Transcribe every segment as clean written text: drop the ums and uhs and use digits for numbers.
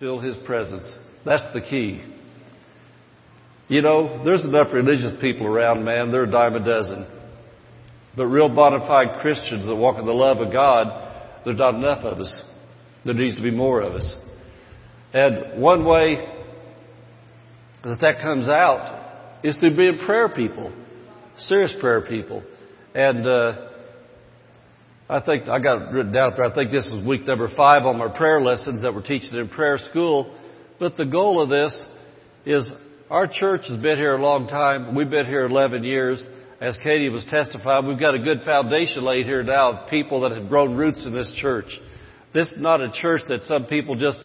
Feel His presence. That's the key. You know, there's enough religious people around, man. They're a dime a dozen. But real bona fide Christians that walk in the love of God, there's not enough of us. There needs to be more of us. And one way that comes out is through being prayer people, serious prayer people. And I think I got it written down there. I think this was week number 5 on my prayer lessons that we're teaching in prayer school. But the goal of this is our church has been here a long time. We've been here 11 years. As Katie was testifying, we've got a good foundation laid here now of people that have grown roots in this church. This is not a church that some people just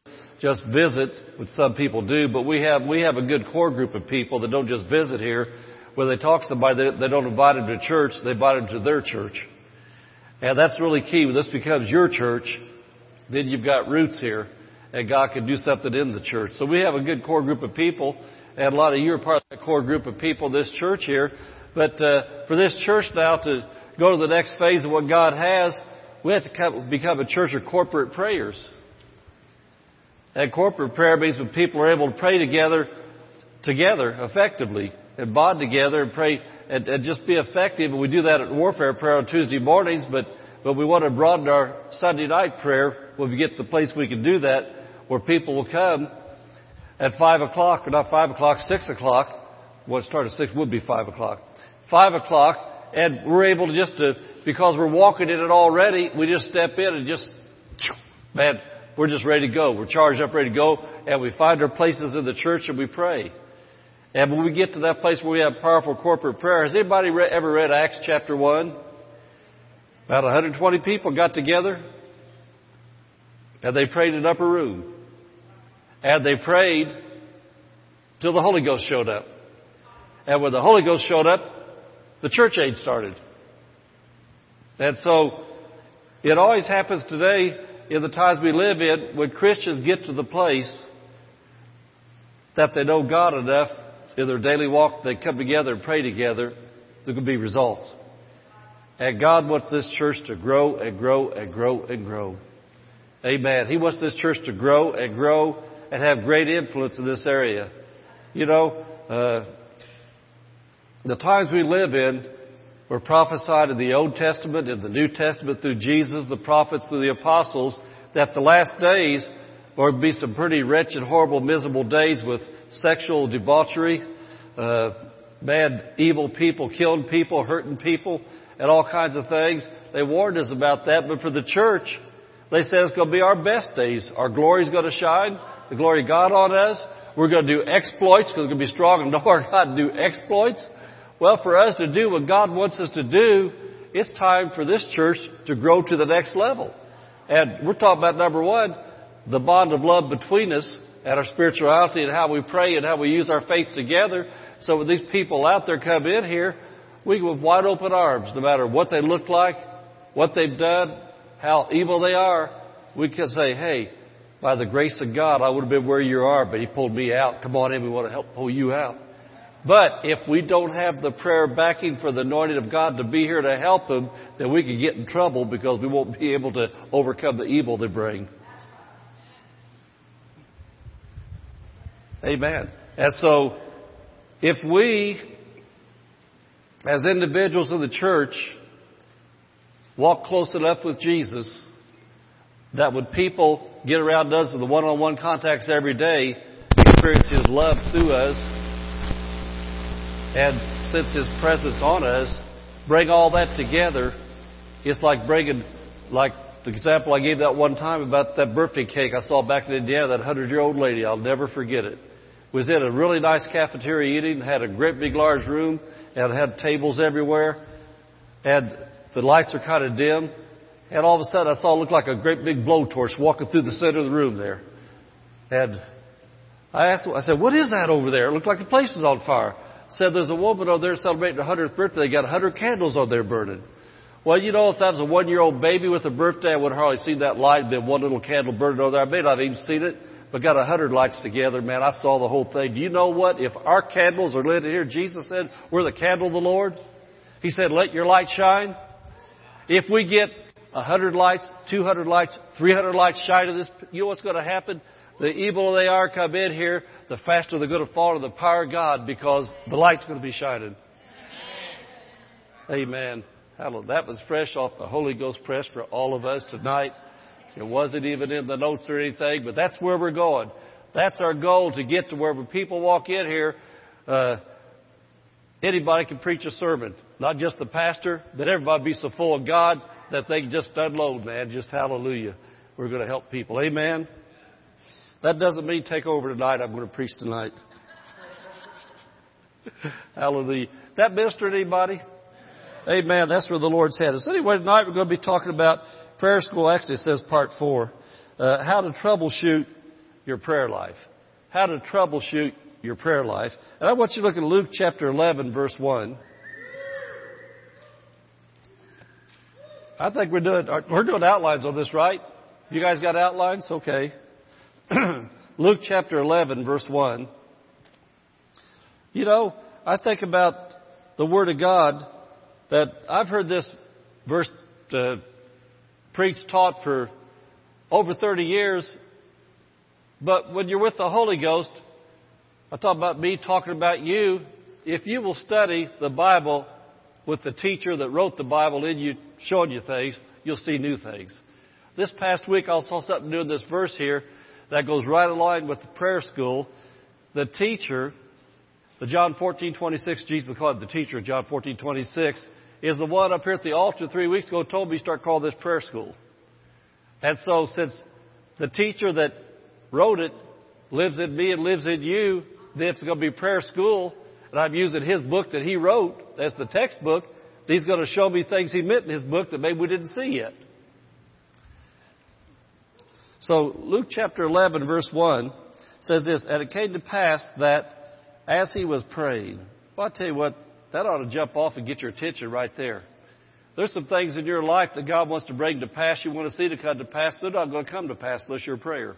visit, which some people do, but we have a good core group of people that don't just visit here. When they talk to somebody, they don't invite them to church, they invite them to their church. And that's really key. When this becomes your church, then you've got roots here, and God can do something in the church. So we have a good core group of people, and a lot of you are part of that core group of people in this church here. But for this church now to go to the next phase of what God has, we have to become a church of corporate prayers. And corporate prayer means when people are able to pray together effectively, and bond together and pray and just be effective. And we do that at warfare prayer on Tuesday mornings, but we want to broaden our Sunday night prayer when we get to the place we can do that, where people will come at 6 o'clock. Well, it started at 6, would be 5 o'clock. 5 o'clock, and we're able to because we're walking in it already, we just step in and we're just ready to go. We're charged up, ready to go, and we find our places in the church and we pray. And when we get to that place where we have powerful corporate prayer, has anybody ever read Acts chapter 1? About 120 people got together, and they prayed in an upper room. And they prayed till the Holy Ghost showed up. And when the Holy Ghost showed up, the church age started. And so it always happens today in the times we live in when Christians get to the place that they know God enough in their daily walk, they come together and pray together, there could be results. And God wants this church to grow and grow and grow and grow. Amen. He wants this church to grow and grow and have great influence in this area. You know, the times we live in were prophesied in the Old Testament, in the New Testament through Jesus, the prophets, through the apostles, that the last days or be some pretty wretched, horrible, miserable days with sexual debauchery, bad, evil people, killing people, hurting people, and all kinds of things. They warned us about that. But for the church, they said it's going to be our best days. Our glory is going to shine, the glory of God on us. We're going to do exploits because we're going to be strong and know our God and do exploits. Well, for us to do what God wants us to do, it's time for this church to grow to the next level. And we're talking about number one, the bond of love between us and our spirituality and how we pray and how we use our faith together. So when these people out there come in here, we go with wide open arms, no matter what they look like, what they've done, how evil they are. We can say, hey, by the grace of God, I would have been where you are, but He pulled me out. Come on in, we want to help pull you out. But if we don't have the prayer backing for the anointing of God to be here to help them, then we could get in trouble because we won't be able to overcome the evil they bring. Amen. And so if we, as individuals in the church, walk close enough with Jesus that when people get around us in the one-on-one contacts every day, experience His love through us and sense His presence on us, bring all that together, it's like bringing, like the example I gave that one time about that birthday cake I saw back in Indiana, that 100-year-old lady, I'll never forget it. Was in a really nice cafeteria eating, had a great big large room, and had tables everywhere, and the lights are kind of dim, and all of a sudden I saw it looked like a great big blowtorch walking through the center of the room there. And I asked, I said, what is that over there? It looked like the place was on fire. I said, there's a woman over there celebrating her 100th birthday, they got 100 candles on there burning. Well, you know, if that was a 1-year-old baby with a birthday, I would hardly seen that light, been one little candle burning over there. I may not have even seen it. But got 100 lights together, man, I saw the whole thing. Do you know what? If our candles are lit here, Jesus said, we're the candle of the Lord. He said, let your light shine. If we get 100 lights, 200 lights, 300 lights shine to this, you know what's going to happen? the evil they are come in here, the faster they're going to fall to the power of God, because the light's going to be shining. Amen. Hallelujah. That was fresh off the Holy Ghost press for all of us tonight. It wasn't even in the notes or anything, but that's where we're going. That's our goal, to get to where when people walk in here, anybody can preach a sermon, not just the pastor, but everybody be so full of God that they can just unload, man. Just hallelujah. We're going to help people. Amen. That doesn't mean take over tonight. I'm going to preach tonight. Hallelujah. That minister to anybody? Amen. That's where the Lord's head is. Anyway, tonight we're going to be talking about prayer school. Actually, it says part 4, how to troubleshoot your prayer life. How to troubleshoot your prayer life. And I want you to look at Luke chapter 11, verse 1. I think we're doing outlines on this, right? You guys got outlines? Okay. Luke chapter 11, verse 1. You know, I think about the Word of God that I've heard this verse preached, taught for over 30 years. But when you're with the Holy Ghost, I talk about me talking about you. If you will study the Bible with the teacher that wrote the Bible in you, showing you things, you'll see new things. This past week, I saw something new in this verse here that goes right along with the prayer school. The teacher, the John 14:26, Jesus called him the teacher of John 14:26, is the one up here at the altar 3 weeks ago told me to start calling this prayer school. And so since the teacher that wrote it lives in me and lives in you, then it's going to be prayer school. And I'm using his book that he wrote as the textbook. He's going to show me things he meant in his book that maybe we didn't see yet. So Luke chapter 11, verse 1 says this, and it came to pass that as he was praying. Well, I tell you what, that ought to jump off and get your attention right there. There's some things in your life that God wants to bring to pass, you want to see to come to pass. They're not going to come to pass unless you're a prayer.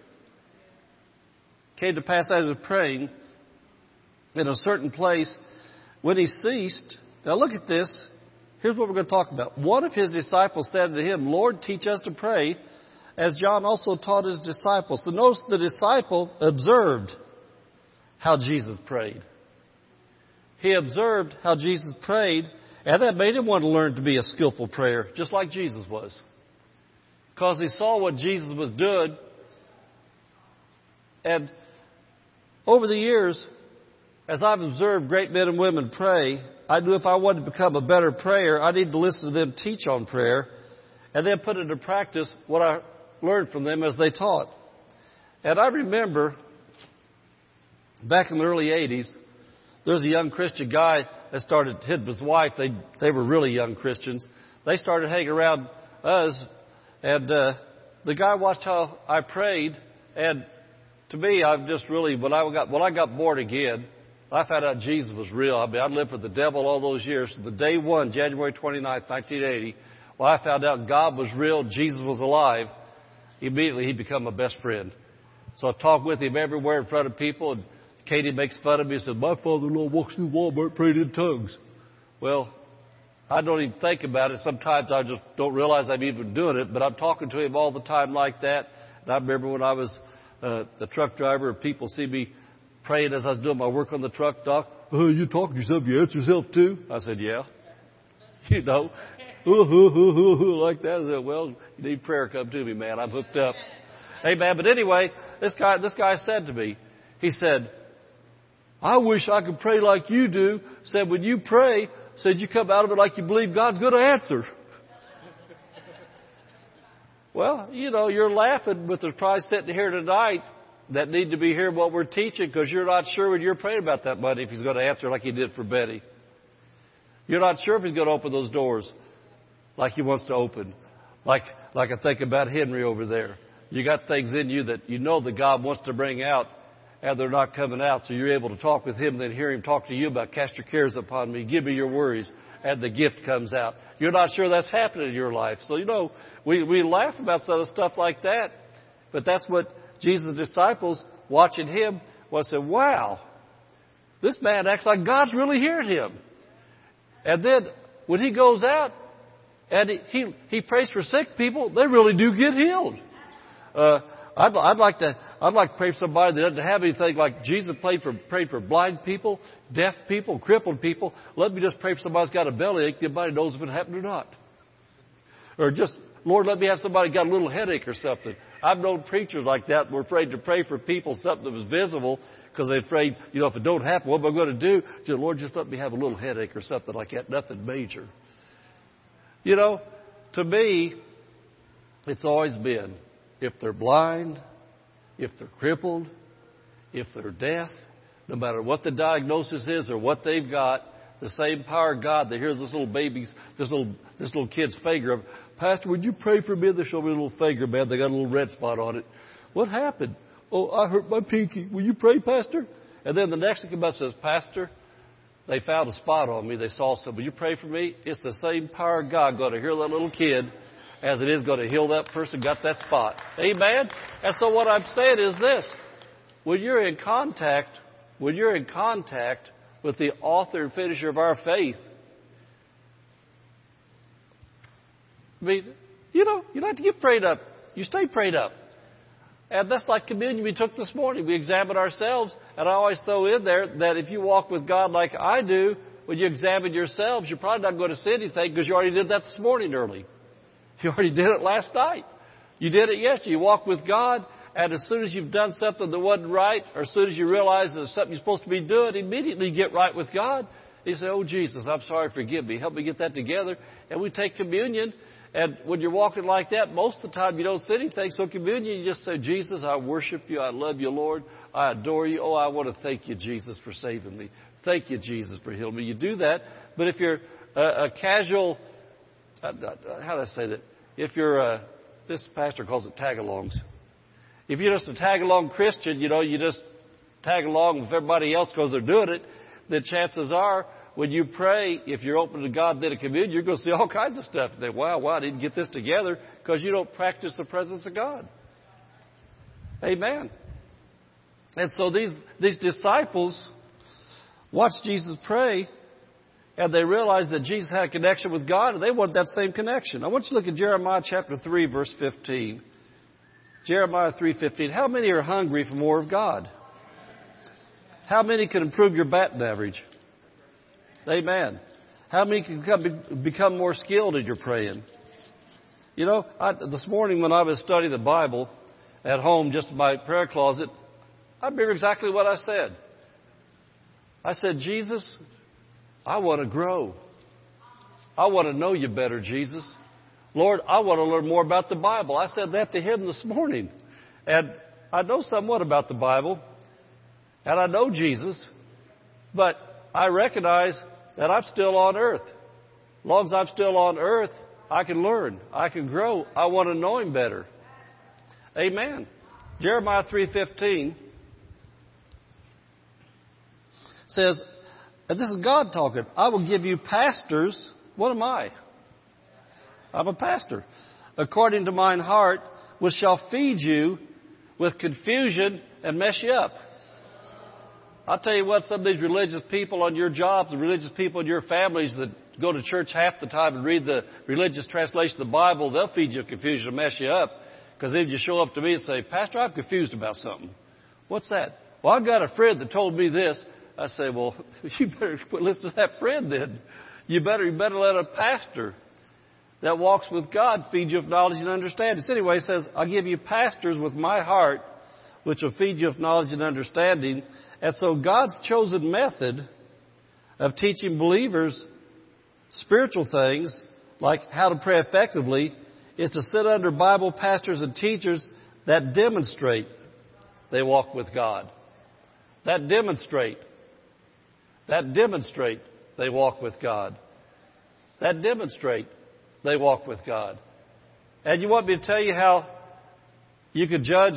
Came to pass as he was praying in a certain place when he ceased. Now look at this. Here's what we're going to talk about. One of his disciples said to him, Lord, teach us to pray, as John also taught his disciples. So notice the disciple observed how Jesus prayed. He observed how Jesus prayed, and that made him want to learn to be a skillful prayer, just like Jesus was. Because he saw what Jesus was doing. And over the years, as I've observed great men and women pray, I knew if I wanted to become a better prayer, I needed to listen to them teach on prayer and then put into practice what I learned from them as they taught. And I remember back in the early 80s, there's a young Christian guy that started, him and his wife, they were really young Christians. They started hanging around us, and the guy watched how I prayed, and to me, I've just really, when I got born again, I found out Jesus was real. I mean, I lived with the devil all those years. The day one, January 29th, 1980, when I found out God was real, Jesus was alive, immediately he became my best friend. So I talked with him everywhere in front of people, and Katie makes fun of me and says, my father-in-law walks through Walmart praying in tongues. Well, I don't even think about it. Sometimes I just don't realize I'm even doing it, but I'm talking to him all the time like that. And I remember when I was the truck driver, and people see me praying as I was doing my work on the truck, Doc. Oh, you talking to yourself? You answer yourself too? I said, yeah. You know, like that. I said, well, you need prayer. Come to me, man. I'm hooked up. Amen. But anyway, this guy said to me, he said, I wish I could pray like you do. Said, when you pray, said you come out of it like you believe God's going to answer. Well, you know, you're laughing with the prize sitting here tonight that need to be hearing what we're teaching, because you're not sure when you're praying about that money if he's going to answer like he did for Betty. You're not sure if he's going to open those doors like he wants to open. Like I think about Henry over there. You got things in you that you know that God wants to bring out, and they're not coming out. So you're able to talk with him and then hear him talk to you about cast your cares upon me, give me your worries, and the gift comes out. You're not sure that's happening in your life. So, you know, we laugh about some of the stuff like that, but that's what Jesus' disciples watching him said, wow, this man acts like God's really hearing him. And then when he goes out and he prays for sick people, they really do get healed. I'd like to pray for somebody that doesn't have anything. Like Jesus prayed for blind people, deaf people, crippled people. Let me just pray for somebody that's got a bellyache. Nobody knows if it happened or not. Or just, Lord, let me have somebody got a little headache or something. I've known preachers like that who were afraid to pray for people something that was visible because they're afraid, if it don't happen, what am I going to do? Just, Lord, just let me have a little headache or something like that. Nothing major. To me, it's always been, if they're blind, if they're crippled, if they're deaf, no matter what the diagnosis is or what they've got, the same power of God that hears this little kid's finger. Pastor, would you pray for me? They show me a little finger, man. They got a little red spot on it. What happened? Oh, I hurt my pinky. Will you pray, Pastor? And then the next one comes up and says, Pastor, they found a spot on me. They saw something. Will you pray for me? It's the same power of God going to heal that little kid as it is going to heal that person who got that spot. Amen? And so what I'm saying is this. When you're in contact with the author and finisher of our faith. I mean, you don't have to get prayed up. You stay prayed up. And that's like communion we took this morning. We examined ourselves, and I always throw in there that if you walk with God like I do, when you examine yourselves, you're probably not going to see anything because you already did that this morning early. You already did it last night. You did it yesterday. You walk with God, and as soon as you've done something that wasn't right, or as soon as you realize there's something you're supposed to be doing, immediately get right with God. You say, oh, Jesus, I'm sorry, forgive me. Help me get that together. And we take communion. And when you're walking like that, most of the time you don't see anything. So communion, you just say, Jesus, I worship you. I love you, Lord. I adore you. Oh, I want to thank you, Jesus, for saving me. Thank you, Jesus, for healing me. You do that. But if you're a casual, how do I say that? If you're this pastor calls it tag-alongs. If you're just a tag-along Christian, you just tag along with everybody else because they're doing it, then chances are when you pray, if you're open to God then a communion, you're going to see all kinds of stuff. And then, wow, I didn't get this together because you don't practice the presence of God. Amen. And so these disciples watched Jesus pray, and they realized that Jesus had a connection with God, and they wanted that same connection. I want you to look at Jeremiah chapter 3, verse 15. Jeremiah 3:15. How many are hungry for more of God? How many can improve your batting average? Amen. How many can become more skilled as you're praying? This morning when I was studying the Bible at home, just in my prayer closet, I remember exactly what I said. I said, Jesus, I want to grow. I want to know you better, Jesus. Lord, I want to learn more about the Bible. I said that to him this morning. And I know somewhat about the Bible, and I know Jesus, but I recognize that I'm still on earth. As long as I'm still on earth, I can learn. I can grow. I want to know him better. Amen. Jeremiah 3:15 says, and this is God talking, I will give you pastors. What am I? I'm a pastor. According to mine heart, which shall feed you with confusion and mess you up. I'll tell you what, some of these religious people on your jobs, the religious people in your families that go to church half the time and read the religious translation of the Bible, they'll feed you confusion and mess you up. Because then you show up to me and say, Pastor, I'm confused about something. What's that? Well, I've got a friend that told me this. I say, well, you better quit listening to that friend then. You better let a pastor that walks with God feed you of knowledge and understanding. So anyway, it says, I'll give you pastors with my heart, which will feed you of knowledge and understanding. And so God's chosen method of teaching believers spiritual things, like how to pray effectively, is to sit under Bible pastors and teachers that demonstrate they walk with God. That demonstrate they walk with God. That demonstrate they walk with God. And you want me to tell you how you could judge,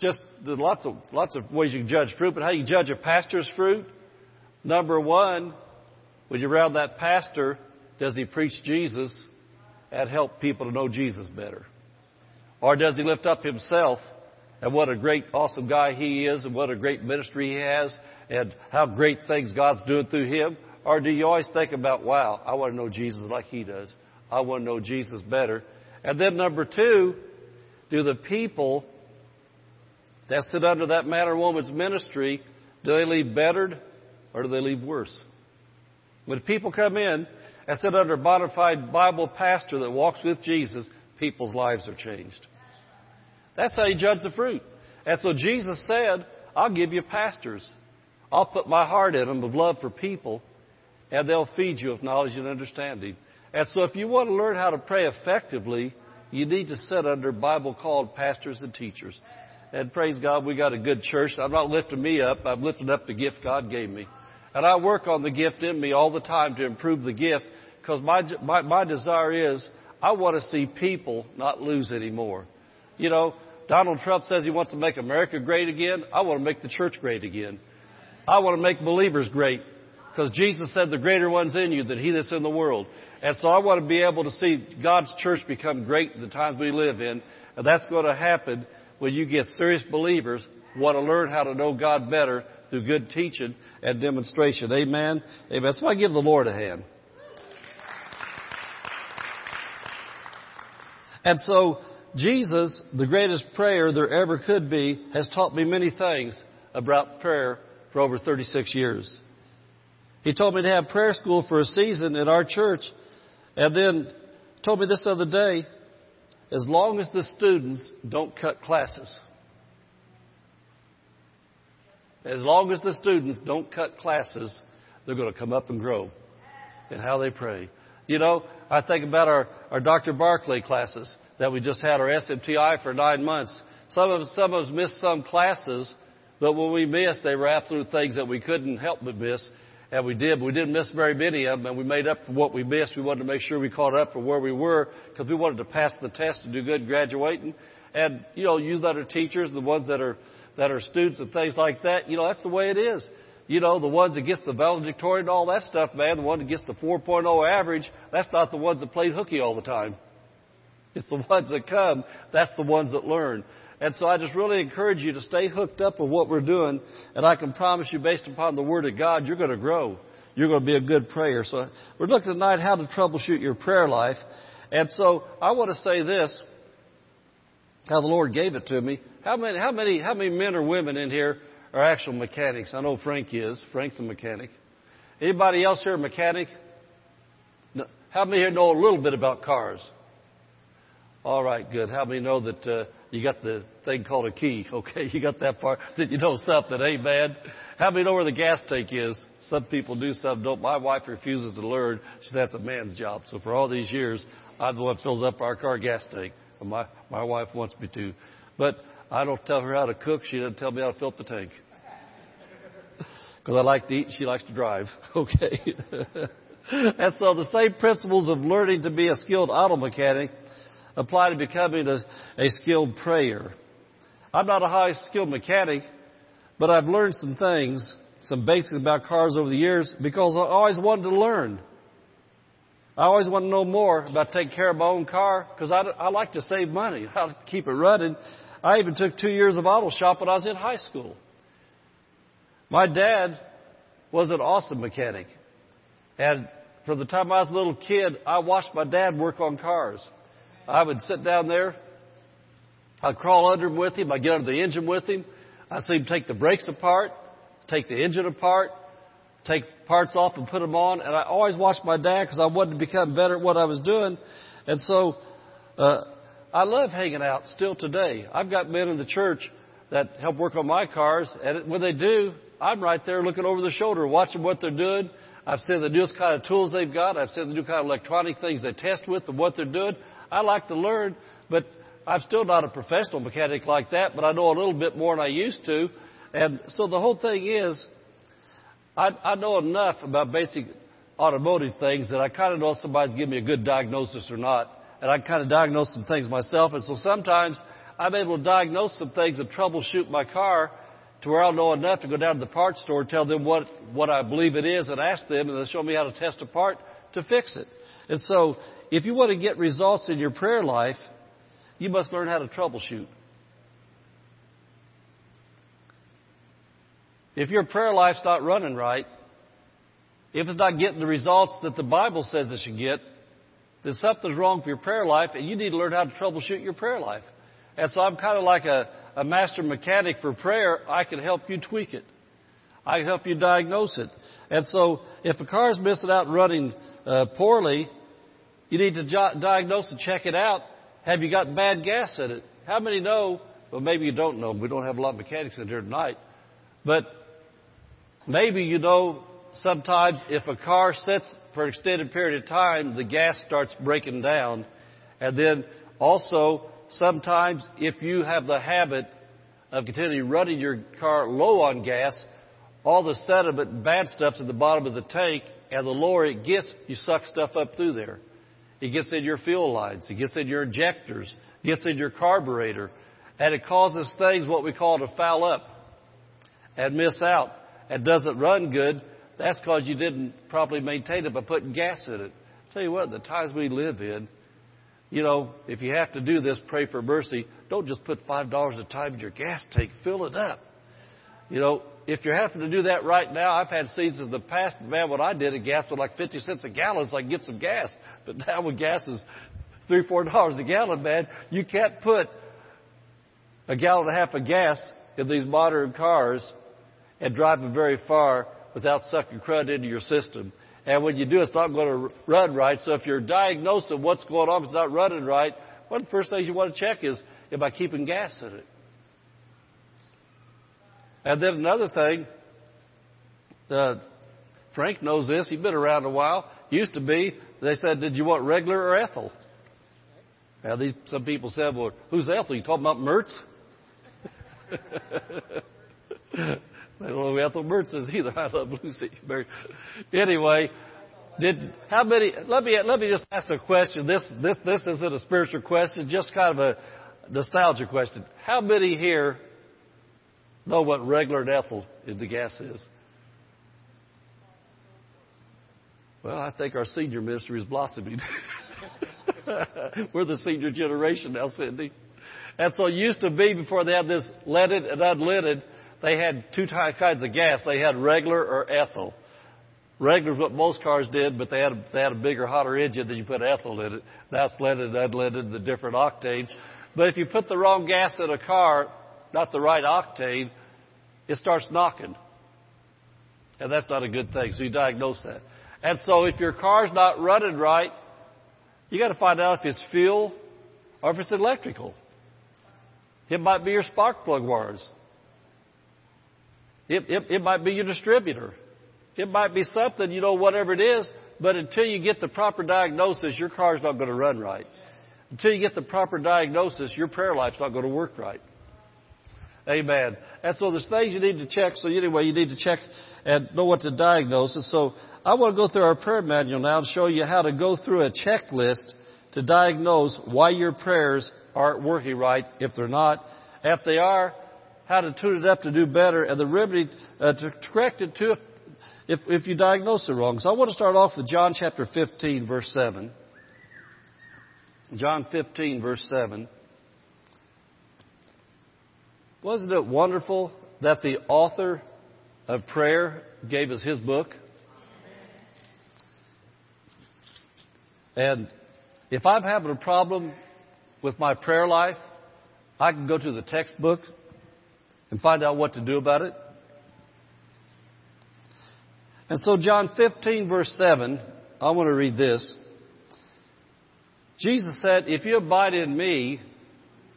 just there's lots of ways you can judge fruit, but how you judge a pastor's fruit? Number one, when you're around that pastor, does he preach Jesus and help people to know Jesus better? Or does he lift up himself and what a great, awesome guy he is and what a great ministry he has and how great things God's doing through him? Or do you always think about, wow, I want to know Jesus like he does. I want to know Jesus better. And then number two, do the people That's that under that man or woman's ministry, do they leave bettered or do they leave worse? When people come in, that's that under a bona fide Bible pastor that walks with Jesus, people's lives are changed. That's how you judge the fruit. And so Jesus said, I'll give you pastors. I'll put my heart in them of love for people, and they'll feed you with knowledge and understanding. And so if you want to learn how to pray effectively, you need to sit under Bible-called pastors and teachers. And praise God, we got a good church. I'm not lifting me up. I'm lifting up the gift God gave me. And I work on the gift in me all the time to improve the gift, because my desire is I want to see people not lose anymore. You know, Donald Trump says he wants to make America great again. I want to make the church great again. I want to make believers great, because Jesus said the greater one's in you than he that's in the world. And so I want to be able to see God's church become great in the times we live in. And that's going to happen when you get serious believers who want to learn how to know God better through good teaching and demonstration. Amen? Amen. So I give the Lord a hand. And so Jesus, the greatest prayer there ever could be, has taught me many things about prayer for over 36 years. He told me to have prayer school for a season in our church, and then told me this other day, as long as the students don't cut classes. As long as the students don't cut classes, they're going to come up and grow in how they pray. You know, I think about our Dr. Barclay classes that we just had, our SMTI for 9 months. Some of us missed some classes, but when we missed, they were absolute things that we couldn't help but miss. And we did, but we didn't miss very many of them, and we made up for what we missed. We wanted to make sure we caught up for where we were, because we wanted to pass the test and do good graduating. And, you know, you that are teachers, the ones that are students and things like that, you know, that's the way it is. You know, the ones that gets the valedictorian and all that stuff, man, the one that gets the 4.0 average, that's not the ones that played hooky all the time. It's the ones that come, that's the ones that learn. And so I just really encourage you to stay hooked up with what we're doing. And I can promise you, based upon the Word of God, you're going to grow. You're going to be a good prayer. So we're looking tonight how to troubleshoot your prayer life. And so I want to say this, how the Lord gave it to me. How many men or women in here are actual mechanics? I know Frank is. Frank's a mechanic. Anybody else here a mechanic? No. How many here know a little bit about cars? All right, good. How many know that you got the thing called a key? Okay, you got that part. That you know something, amen. How many know where the gas tank is? Some people do, some don't. My wife refuses to learn. She said that's a man's job. So for all these years, I'm the one that fills up our car gas tank. My wife wants me to. But I don't tell her how to cook. She doesn't tell me how to fill up the tank. Because I like to eat and she likes to drive. Okay. And so the same principles of learning to be a skilled auto mechanic apply to becoming a skilled prayer. I'm not a high skilled mechanic, but I've learned some things, some basics about cars over the years, because I always wanted to learn. I always want to know more about taking care of my own car, because I like to save money. I like to keep it running. I even took 2 years of auto shop when I was in high school. My dad was an awesome mechanic. And from the time I was a little kid, I watched my dad work on cars. I would sit down there. I'd crawl under him with him. I'd get under the engine with him. I'd see him take the brakes apart, take the engine apart, take parts off and put them on. And I always watched my dad because I wanted to become better at what I was doing. And so I love hanging out still today. I've got men in the church that help work on my cars. And when they do, I'm right there looking over their shoulder, watching what they're doing. I've seen the newest kind of tools they've got. I've seen the new kind of electronic things they test with and what they're doing. I like to learn, but I'm still not a professional mechanic like that, but I know a little bit more than I used to. And so the whole thing is, I know enough about basic automotive things that I kind of know if somebody's giving me a good diagnosis or not. And I kind of diagnose some things myself. And so sometimes I'm able to diagnose some things and troubleshoot my car to where I'll know enough to go down to the parts store and tell them what I believe it is and ask them, and they'll show me how to test a part to fix it. And so if you want to get results in your prayer life, you must learn how to troubleshoot. If your prayer life's not running right, if it's not getting the results that the Bible says it should get, then something's wrong with your prayer life, and you need to learn how to troubleshoot your prayer life. And so I'm kind of like a master mechanic for prayer. I can help you tweak it. I can help you diagnose it. And so if a car is missing out and running poorly, you need to diagnose and check it out. Have you got bad gas in it? How many know? Well, maybe you don't know. We don't have a lot of mechanics in here tonight. But maybe you know sometimes if a car sits for an extended period of time, the gas starts breaking down. And then also sometimes if you have the habit of continually running your car low on gas, all the sediment, bad stuff's in the bottom of the tank, and the lower it gets, you suck stuff up through there. It gets in your fuel lines. It gets in your injectors. It gets in your carburetor. And it causes things, what we call, to foul up and miss out. It doesn't run good. That's because you didn't properly maintain it by putting gas in it. I'll tell you what, the times we live in, you know, if you have to do this, pray for mercy. Don't just put $5 a time in your gas tank. Fill it up. You know, if you're having to do that right now, I've had seasons in the past, man, when I did it, gas was like 50 cents a gallon, so I could get some gas. But now when gas is $3, $4 a gallon, man, you can't put a gallon and a half of gas in these modern cars and drive them very far without sucking crud into your system. And when you do, it's not going to run right. So if you're diagnosed with what's going on, it's not running right, one of the first things you want to check is, am I keeping gas in it? And then another thing, Frank knows this. He's been around a while. Used to be, they said, did you want regular or ethyl? Now, some people said, well, who's ethyl? You talking about Mertz? They don't know who Ethel Mertz is either. I love Lucy. Anyway, let me just ask a question. This isn't a spiritual question, just kind of a nostalgia question. How many here know what regular and ethyl in the gas is? Well, I think our senior ministry is blossoming. We're the senior generation now, Cindy. And so it used to be, before they had this leaded and unleaded, they had two kinds of gas. They had regular or ethyl. Regular is what most cars did, but they had a bigger, hotter engine than you put ethyl in it. Now it's leaded and unleaded, the different octanes. But if you put the wrong gas in a car, not the right octane, it starts knocking. And that's not a good thing, so you diagnose that. And so if your car's not running right, you got to find out if it's fuel or if it's electrical. It might be your spark plug wires. It might be your distributor. It might be something, you know, whatever it is, but until you get the proper diagnosis, your car's not going to run right. Until you get the proper diagnosis, your prayer life's not going to work right. Amen. And so there's things you need to check. So anyway, you need to check and know what to diagnose. And so I want to go through our prayer manual now and show you how to go through a checklist to diagnose why your prayers aren't working right, if they're not. If they are, how to tune it up to do better, and the remedy to correct it too if you diagnose it wrong. So I want to start off with John chapter 15, verse 7. John 15, verse 7. Wasn't it wonderful that the author of prayer gave us his book? And if I'm having a problem with my prayer life, I can go to the textbook and find out what to do about it. And so John 15, verse 7, I want to read this. Jesus said, if you abide in me,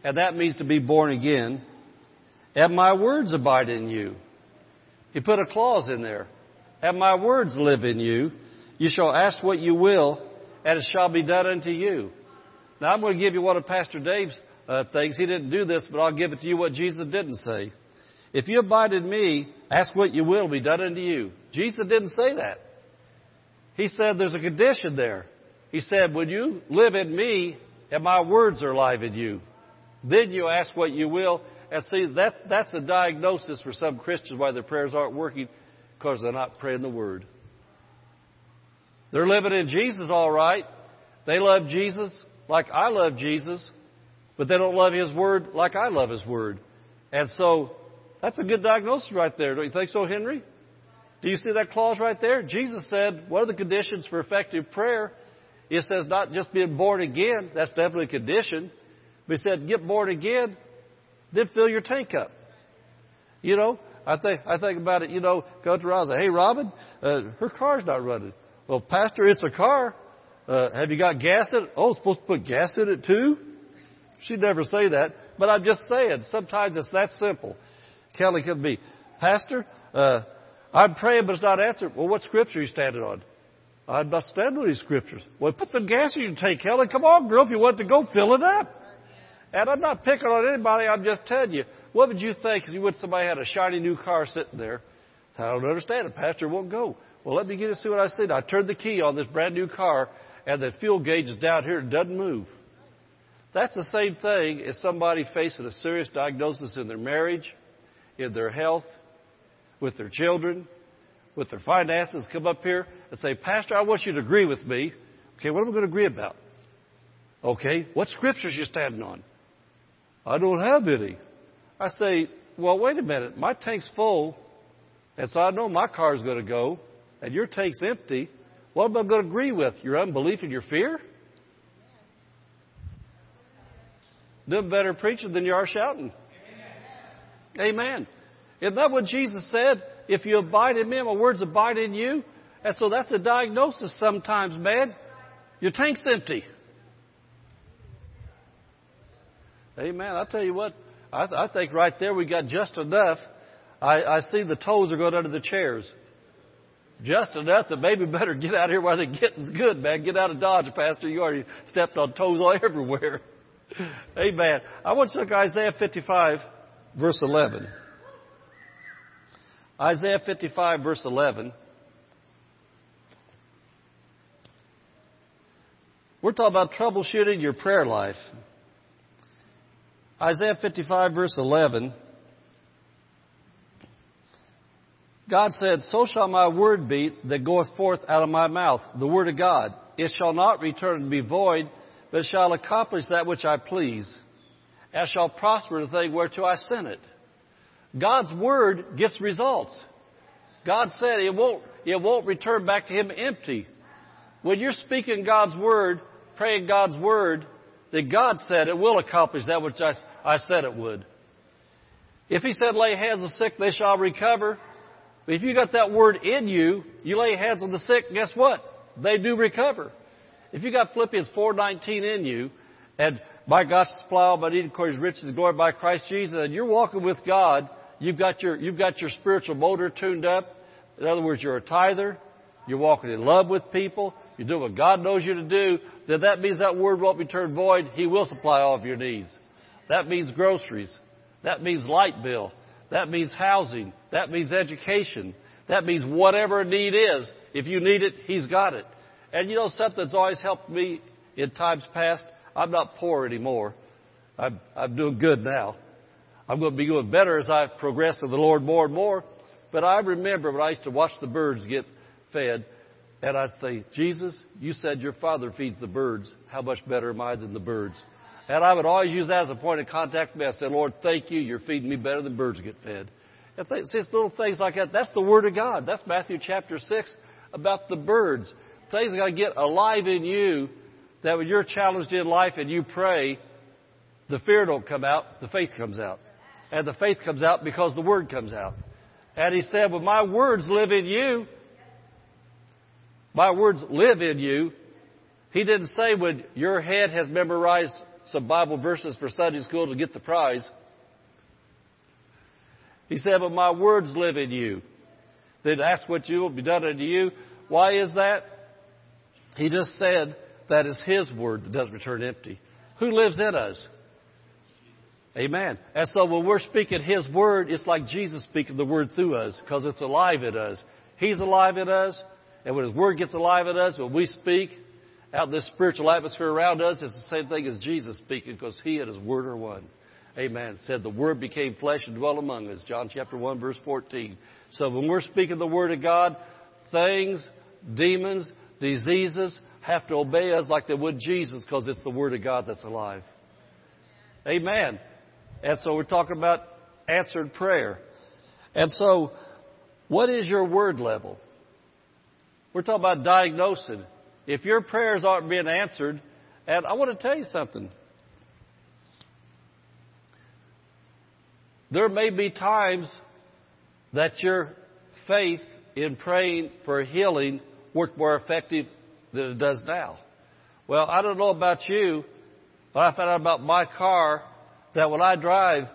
and that means to be born again, and my words abide in you. He put a clause in there. And my words live in you. You shall ask what you will, and it shall be done unto you. Now, I'm going to give you one of Pastor Dave's things. He didn't do this, but I'll give it to you what Jesus didn't say. If you abide in me, ask what you will be done unto you. Jesus didn't say that. He said there's a condition there. He said, when you live in me, and my words are alive in you, then you ask what you will. And see, that's a diagnosis for some Christians why their prayers aren't working, because they're not praying the Word. They're living in Jesus all right. They love Jesus like I love Jesus, but they don't love His Word like I love His Word. And so that's a good diagnosis right there. Don't you think so, Henry? Do you see that clause right there? Jesus said one of the conditions for effective prayer is, says, not just being born again. That's definitely a condition. But he said, get born again, then fill your tank up. You know, I think about it, you know, go to Roz, hey, Robin, her car's not running. Well, Pastor, it's a car. Have you got gas in it? Oh, supposed to put gas in it too? She'd never say that. But I'm just saying, sometimes it's that simple. Kelly could be, Pastor, I'm praying, but it's not answered. Well, what scripture are you standing on? I'm not standing on these scriptures. Well, put some gas in your tank, Kelly. Come on, girl, if you want to go, fill it up. And I'm not picking on anybody. I'm just telling you. What would you think if you went somebody had a shiny new car sitting there? I don't understand it. Pastor, it won't go. Well, let me get to see what I see. I turned the key on this brand new car, and the fuel gauge is down here. It doesn't move. That's the same thing as somebody facing a serious diagnosis in their marriage, in their health, with their children, with their finances. Come up here and say, Pastor, I want you to agree with me. Okay, what am I going to agree about? Okay, what scriptures are you standing on? I don't have any. I say, well, wait a minute. My tank's full, and so I know my car's going to go, and your tank's empty. What am I going to agree with? Your unbelief and your fear? No better preaching than you are shouting. Amen. Isn't that what Jesus said? If you abide in me, my words abide in you. And so that's a diagnosis sometimes, man. Your tank's empty. Amen. I'll tell you what, I think right there we got just enough. I see the toes are going under the chairs. Just enough that maybe better get out of here while they're getting good, man. Get out of Dodge, Pastor. You already stepped on toes all everywhere. Amen. I want you to look at Isaiah 55, verse 11. Isaiah 55, verse 11. We're talking about troubleshooting your prayer life. Isaiah 55, verse 11. God said, so shall my word be that goeth forth out of my mouth, the word of God. It shall not return to be void, but shall accomplish that which I please, and shall prosper the thing whereto I sent it. God's word gets results. God said it won't return back to him empty. When you're speaking God's word, praying God's word, that God said it will accomplish that which I said it would. If he said, lay hands on the sick, they shall recover. But if you got that word in you, you lay hands on the sick, guess what? They do recover. If you got Philippians 4:19 in you, and my God shall supply all my need according to his riches and glory by Christ Jesus, and you're walking with God, you've got your spiritual motor tuned up. In other words, you're a tither, you're walking in love with people, you do what God knows you to do, then that means that word won't return void. He will supply all of your needs. That means groceries. That means light bill. That means housing. That means education. That means whatever need is. If you need it, he's got it. And you know something that's always helped me in times past? I'm not poor anymore. I'm doing good now. I'm going to be doing better as I progress to the Lord more and more. But I remember when I used to watch the birds get fed, and I'd say, Jesus, you said your Father feeds the birds. How much better am I than the birds? And I would always use that as a point of contact for me. I said, Lord, thank you. You're feeding me better than birds get fed. And it's little things like that. That's the Word of God. That's Matthew chapter 6 about the birds. Things are going to get alive in you that when you're challenged in life and you pray, the fear don't come out, the faith comes out. And the faith comes out because the Word comes out. And he said, well, my words live in you. My words live in you. He didn't say when your head has memorized some Bible verses for Sunday school to get the prize. He said, but my words live in you. Then ask what you will be done unto you. Why is that? He just said that is his word that doesn't return empty. Who lives in us? Amen. And so when we're speaking his word, it's like Jesus speaking the word through us because it's alive in us. He's alive in us. And when his word gets alive in us, when we speak out in this spiritual atmosphere around us, it's the same thing as Jesus speaking because he and his word are one. Amen. It said the word became flesh and dwelt among us. John chapter 1, verse 14. So when we're speaking the word of God, things, demons, diseases have to obey us like they would Jesus because it's the Word of God that's alive. Amen. And so we're talking about answered prayer. And so what is your word level? We're talking about diagnosing. If your prayers aren't being answered, and I want to tell you something. There may be times that your faith in praying for healing worked more effective than it does now. Well, I don't know about you, but I found out about my car that when I drive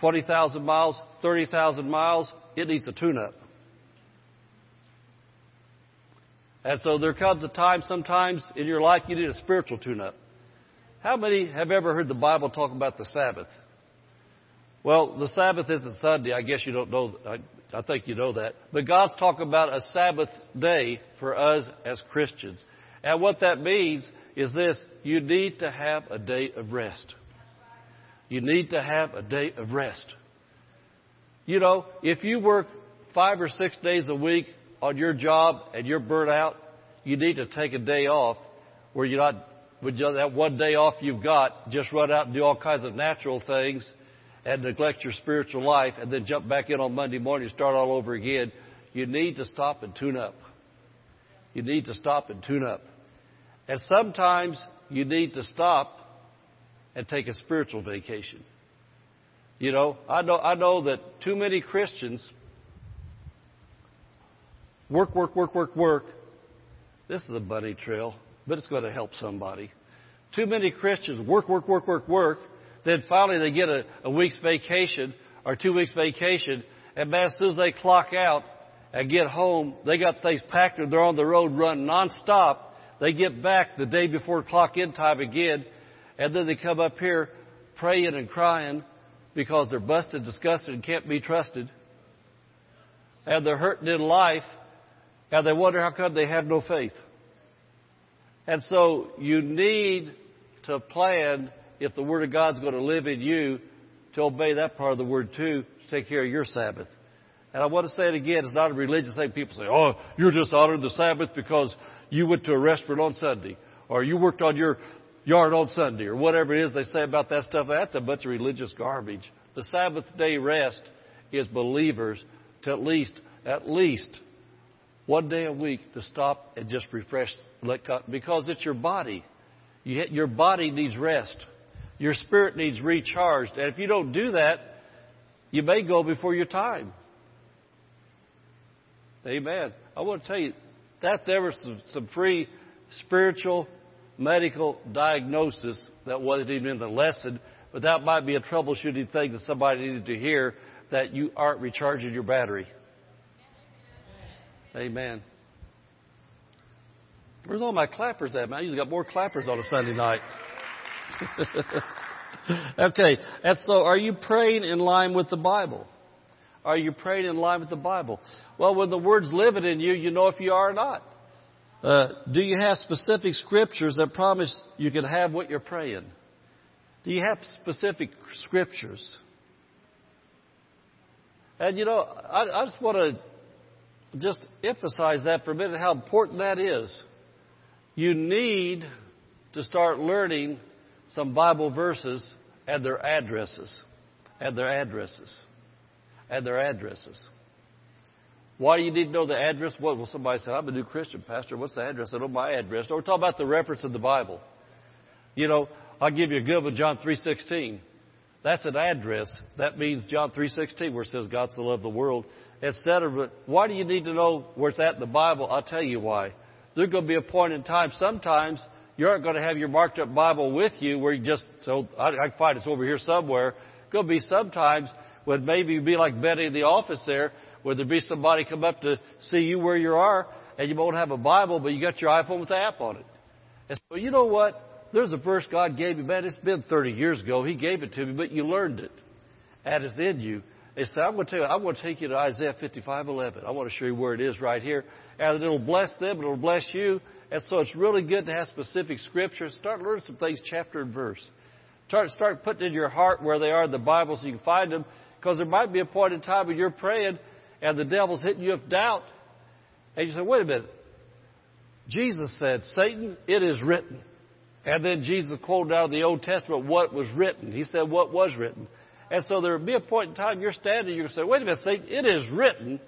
20,000 miles, 30,000 miles, it needs a tune-up. And so there comes a time sometimes in your life you need a spiritual tune-up. How many have ever heard the Bible talk about the Sabbath? Well, the Sabbath isn't Sunday. I guess you don't know. I think you know that. But God's talking about a Sabbath day for us as Christians. And what that means is this. You need to have a day of rest. You need to have a day of rest. You know, if you work 5 or 6 days a week on your job and you're burnt out, you need to take a day off where you're not, with that one day off you've got, just run out and do all kinds of natural things and neglect your spiritual life and then jump back in on Monday morning and start all over again. You need to stop and tune up. You need to stop and tune up. And sometimes you need to stop and take a spiritual vacation. You know, I know that too many Christians work. This is a bunny trail, but it's going to help somebody. Too many Christians work. Then finally they get a week's vacation or 2 weeks vacation, and man, as soon as they clock out and get home, they got things packed and they're on the road run nonstop. They get back the day before clock in time again, and then they come up here praying and crying because they're busted, disgusted, and can't be trusted. And they're hurting in life, and they wonder how come they have no faith. And so you need to plan, if the Word of God's going to live in you, to obey that part of the Word too, to take care of your Sabbath. And I want to say it again, it's not a religious thing. People say, oh, you're just honoring the Sabbath because you went to a restaurant on Sunday, or you worked on your yard on Sunday, or whatever it is they say about that stuff. That's a bunch of religious garbage. The Sabbath day rest is believers to at least 1 day a week to stop and just refresh, let God, because it's your body. Your body needs rest. Your spirit needs recharged. And if you don't do that, you may go before your time. Amen. I want to tell you that there was some free spiritual medical diagnosis that wasn't even in the lesson, but that might be a troubleshooting thing that somebody needed to hear, that you aren't recharging your battery. Amen. Where's all my clappers at, man? I usually got more clappers on a Sunday night. Okay, and so are you praying in line with the Bible? Are you praying in line with the Bible? Well, when the Word's living in you, you know if you are or not. Do you have specific scriptures that promise you can have what you're praying? Do you have specific scriptures? And, you know, I just want to just emphasize that for a minute, how important that is. You need to start learning some Bible verses and their addresses, and their addresses, and their addresses. Why do you need to know the address? Well, somebody said, I'm a new Christian, Pastor. What's the address? I know my address. No, we're talking about the reference in the Bible. You know, I'll give you a good one, John 3:16. That's an address. That means John 3:16, where it says God so loved the world, etc. But why do you need to know where it's at in the Bible? I'll tell you why. There's going to be a point in time sometimes you aren't going to have your marked up Bible with you where you just, so I can find it's over here somewhere. It's going to be sometimes when maybe you'd be like Betty in the office there, where there'd be somebody come up to see you where you are, and you won't have a Bible, but you got your iPhone with the app on it. And so, you know what? There's a verse God gave me. Man, it's been 30 years ago. He gave it to me, but you learned it. And it's in you. And so I'm going to tell you, I'm going to take you to Isaiah 55:11. I want to show you where it is right here. And it'll bless them, and it'll bless you. And so it's really good to have specific scriptures. Start learning some things, chapter and verse. Start putting in your heart where they are in the Bible so you can find them. Because there might be a point in time when you're praying and the devil's hitting you with doubt. And you say, wait a minute. Jesus said, Satan, it is written. And then Jesus quoted out of the Old Testament what was written. He said what was written. And so there would be a point in time you're standing, you're going to say, wait a minute, Satan, it is written.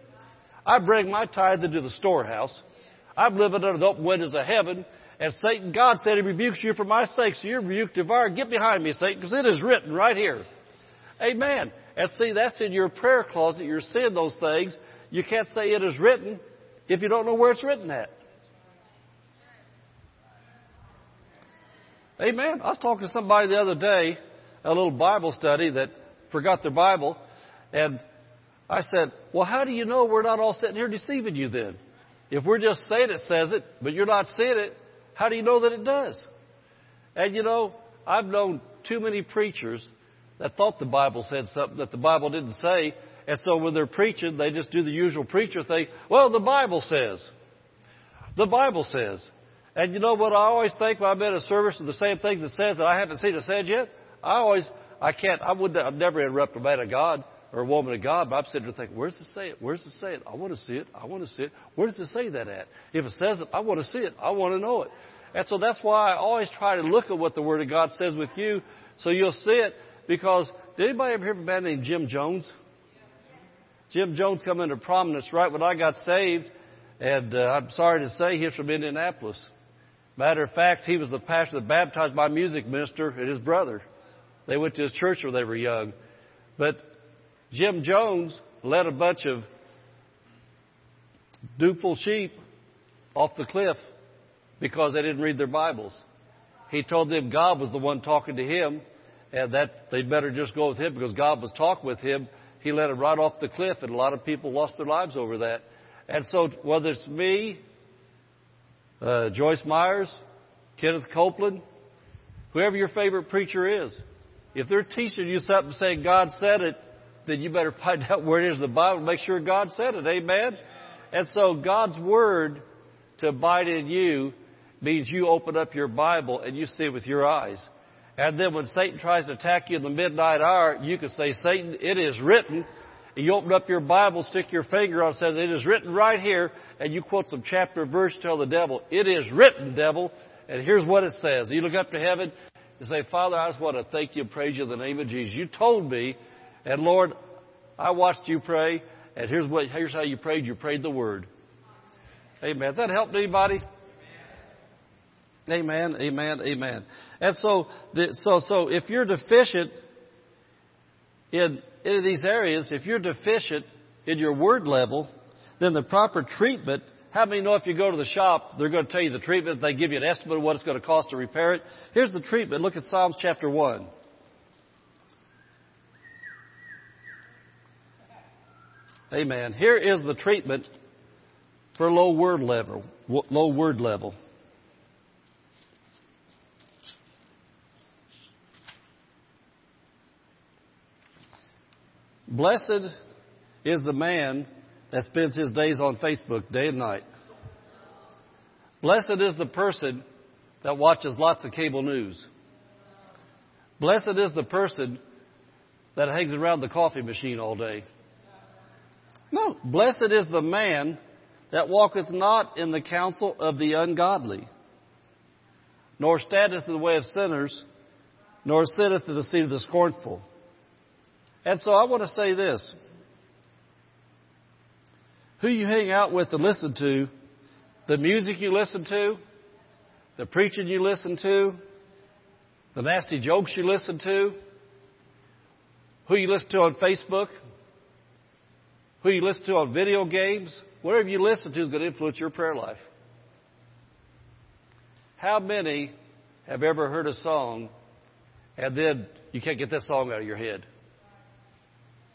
I bring my tithe into the storehouse. I'm living under the open windows of heaven. And Satan, God said, He rebukes you for my sake, so you're rebuked, devoured. Get behind me, Satan, because it is written right here. Amen. And see, that's in your prayer closet. You're seeing those things. You can't say it is written if you don't know where it's written at. Amen. I was talking to somebody the other day, a little Bible study that forgot their Bible. And I said, well, how do you know we're not all sitting here deceiving you then? If we're just saying it says it, but you're not seeing it, how do you know that it does? And, you know, I've known too many preachers that thought the Bible said something that the Bible didn't say. And so when they're preaching, they just do the usual preacher thing. Well, the Bible says. The Bible says. And you know what I always think when I'm in a service of the same things it says that I haven't seen it said yet? I've never interrupt a man of God or a woman of God, but I'm sitting there thinking, where's it say it? Where's it say it? I want to see it. I want to see it. Where does it say that at? If it says it, I want to see it. I want to know it. And so that's why I always try to look at what the Word of God says with you so you'll see it. Because did anybody ever hear of a man named Jim Jones? Jim Jones come into prominence right when I got saved. And I'm sorry to say he's from Indianapolis. Matter of fact, he was the pastor that baptized my music minister and his brother. They went to his church when they were young. But Jim Jones led a bunch of dutiful sheep off the cliff because they didn't read their Bibles. He told them God was the one talking to him and that they'd better just go with him because God was talking with him. He led them right off the cliff, and a lot of people lost their lives over that. And so whether it's me, Joyce Myers, Kenneth Copeland, whoever your favorite preacher is, if they're teaching you something saying God said it, then you better find out where it is in the Bible and make sure God said it. Amen? And so God's Word to abide in you means you open up your Bible and you see it with your eyes. And then when Satan tries to attack you in the midnight hour, you can say, Satan, it is written. And you open up your Bible, stick your finger on it, says, it is written right here. And you quote some chapter verse, tell the devil, it is written, devil. And here's what it says. You look up to heaven and say, Father, I just want to thank you and praise you in the name of Jesus. You told me. And, Lord, I watched you pray, and here's how you prayed. You prayed the Word. Amen. Has that helped anybody? Amen, amen, amen. And so if you're deficient in any of these areas, if you're deficient in your word level, then the proper treatment, how many know if you go to the shop, they're going to tell you the treatment, they give you an estimate of what it's going to cost to repair it? Here's the treatment. Look at Psalms chapter 1. Amen. Here is the treatment for low word level. Blessed is the man that spends his days on Facebook day and night. Blessed is the person that watches lots of cable news. Blessed is the person that hangs around the coffee machine all day. No, blessed is the man that walketh not in the counsel of the ungodly, nor standeth in the way of sinners, nor sitteth in the seat of the scornful. And so I want to say this. Who you hang out with and listen to, the music you listen to, the preaching you listen to, the nasty jokes you listen to, who you listen to on Facebook, who you listen to on video games, whatever you listen to is going to influence your prayer life. How many have ever heard a song and then you can't get that song out of your head?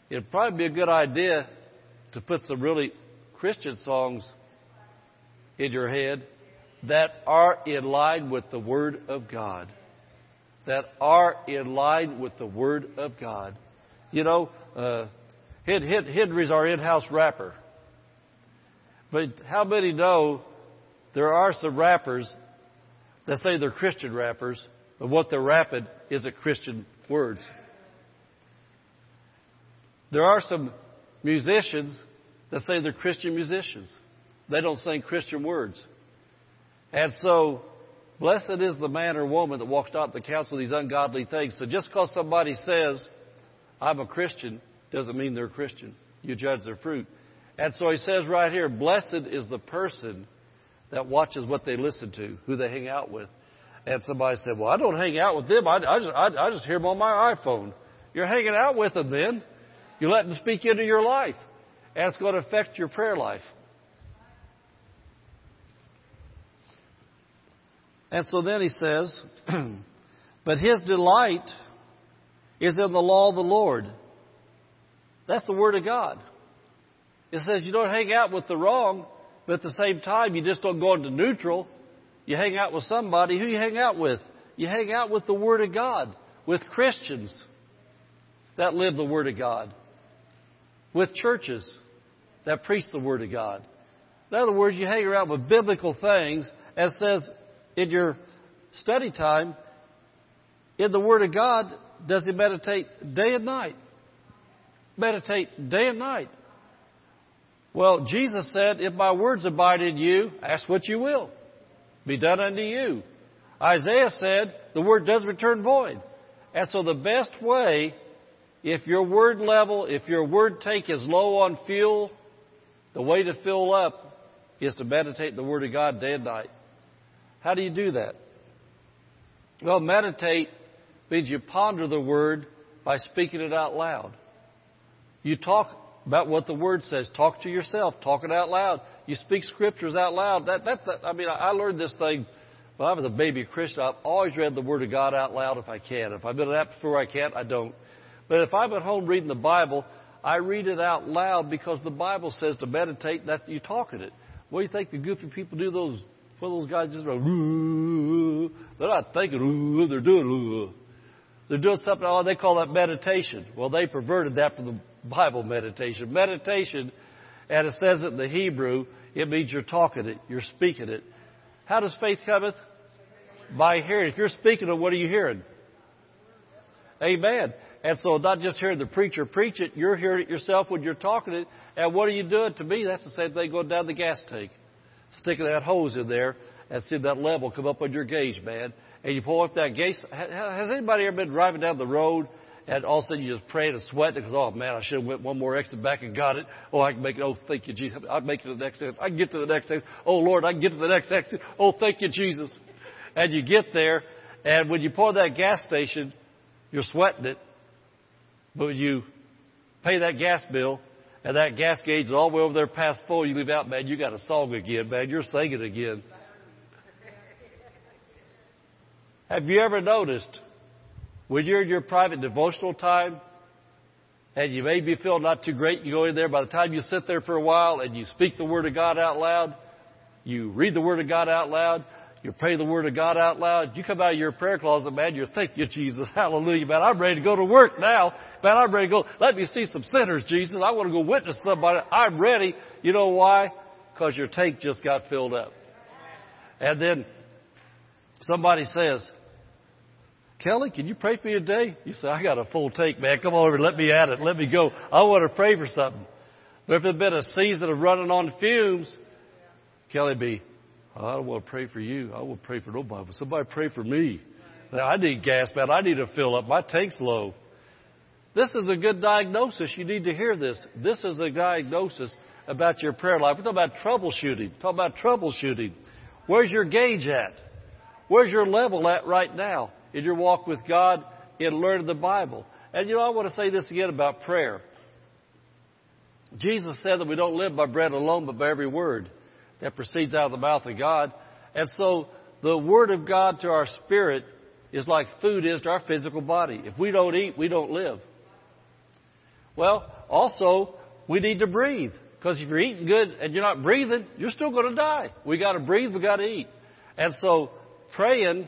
It'd probably be a good idea to put some really Christian songs in your head that are in line with the Word of God. That are in line with the Word of God. You know, Henry's our in-house rapper. But how many know there are some rappers that say they're Christian rappers, but what they're rapping isn't Christian words? There are some musicians that say they're Christian musicians. They don't sing Christian words. And so, blessed is the man or woman that walks not in the counsel of these ungodly things. So just because somebody says, I'm a Christian, doesn't mean they're Christian. You judge their fruit. And so he says right here, blessed is the person that watches what they listen to, who they hang out with. And somebody said, well, I don't hang out with them. I just hear them on my iPhone. You're hanging out with them then. You let them speak into your life. That's going to affect your prayer life. And so then he says, but his delight is in the law of the Lord. That's the Word of God. It says you don't hang out with the wrong, but at the same time, you just don't go into neutral. You hang out with somebody. Who you hang out with? You hang out with the Word of God, with Christians that live the Word of God, with churches that preach the Word of God. In other words, you hang around with biblical things, as says in your study time, in the Word of God, does he meditate day and night? Meditate day and night. Well, Jesus said, if my words abide in you, ask what you will. Be done unto you. Isaiah said, the word does return void. And so the best way, if your word level, if your word take is low on fuel, the way to fill up is to meditate the Word of God day and night. How do you do that? Well, meditate means you ponder the Word by speaking it out loud. You talk about what the Word says. Talk to yourself. Talk it out loud. You speak Scriptures out loud. I learned this thing when I was a baby Christian. I've always read the Word of God out loud if I can. If I've been at before I can't, I don't. But if I'm at home reading the Bible, I read it out loud because the Bible says to meditate. That's you talking it. What do you think the goofy people do? Those guys just go, they're not thinking, they're doing. They're doing something, oh, they call that meditation. Well, they perverted that from the Bible meditation. Meditation, and it says it in the Hebrew, it means you're talking it, you're speaking it. How does faith cometh? By hearing. If you're speaking it, what are you hearing? Amen. And so not just hearing the preacher preach it, you're hearing it yourself when you're talking it. And what are you doing? To me, that's the same thing going down the gas tank. Sticking that hose in there and seeing that level come up on your gauge, man. And you pull up that gauge. Has anybody ever been driving down the road and all of a sudden you just praying and sweating because, oh, man, I should have went one more exit back and got it. Oh, I can make it. Oh, thank you, Jesus. I'll make it to the next exit. I can get to the next exit. Oh, Lord, I can get to the next exit. Oh, thank you, Jesus. And you get there, and when you pull that gas station, you're sweating it. But when you pay that gas bill, and that gas gauge is all the way over there past full. You leave out, man, you got a song again, man. You're singing again. Have you ever noticed when you're in your private devotional time and you maybe feel not too great, you go in there, by the time you sit there for a while and you speak the Word of God out loud, you read the Word of God out loud, you pray the Word of God out loud. You come out of your prayer closet, man, you're thinking, Jesus, hallelujah, man, I'm ready to go to work now. Man, I'm ready to go. Let me see some sinners, Jesus. I want to go witness somebody. I'm ready. You know why? Because your tank just got filled up. And then somebody says, Kelly, can you pray for me today? You say, I got a full tank, man. Come on over. Let me at it. Let me go. I want to pray for something. But if it had been a season of running on fumes, Kelly B., I don't want to pray for you. I won't pray for nobody, but somebody pray for me. Now, I need gas, man. I need to fill up. My tank's low. This is a good diagnosis. You need to hear this. This is a diagnosis about your prayer life. We're talking about troubleshooting. Where's your gauge at? Where's your level at right now in your walk with God, in learning the Bible? And, I want to say this again about prayer. Jesus said that we don't live by bread alone, but by every word that proceeds out of the mouth of God. And so the Word of God to our spirit is like food is to our physical body. If we don't eat, we don't live. Well, also, we need to breathe. Because if you're eating good and you're not breathing, you're still going to die. We got to breathe, we got to eat. And so praying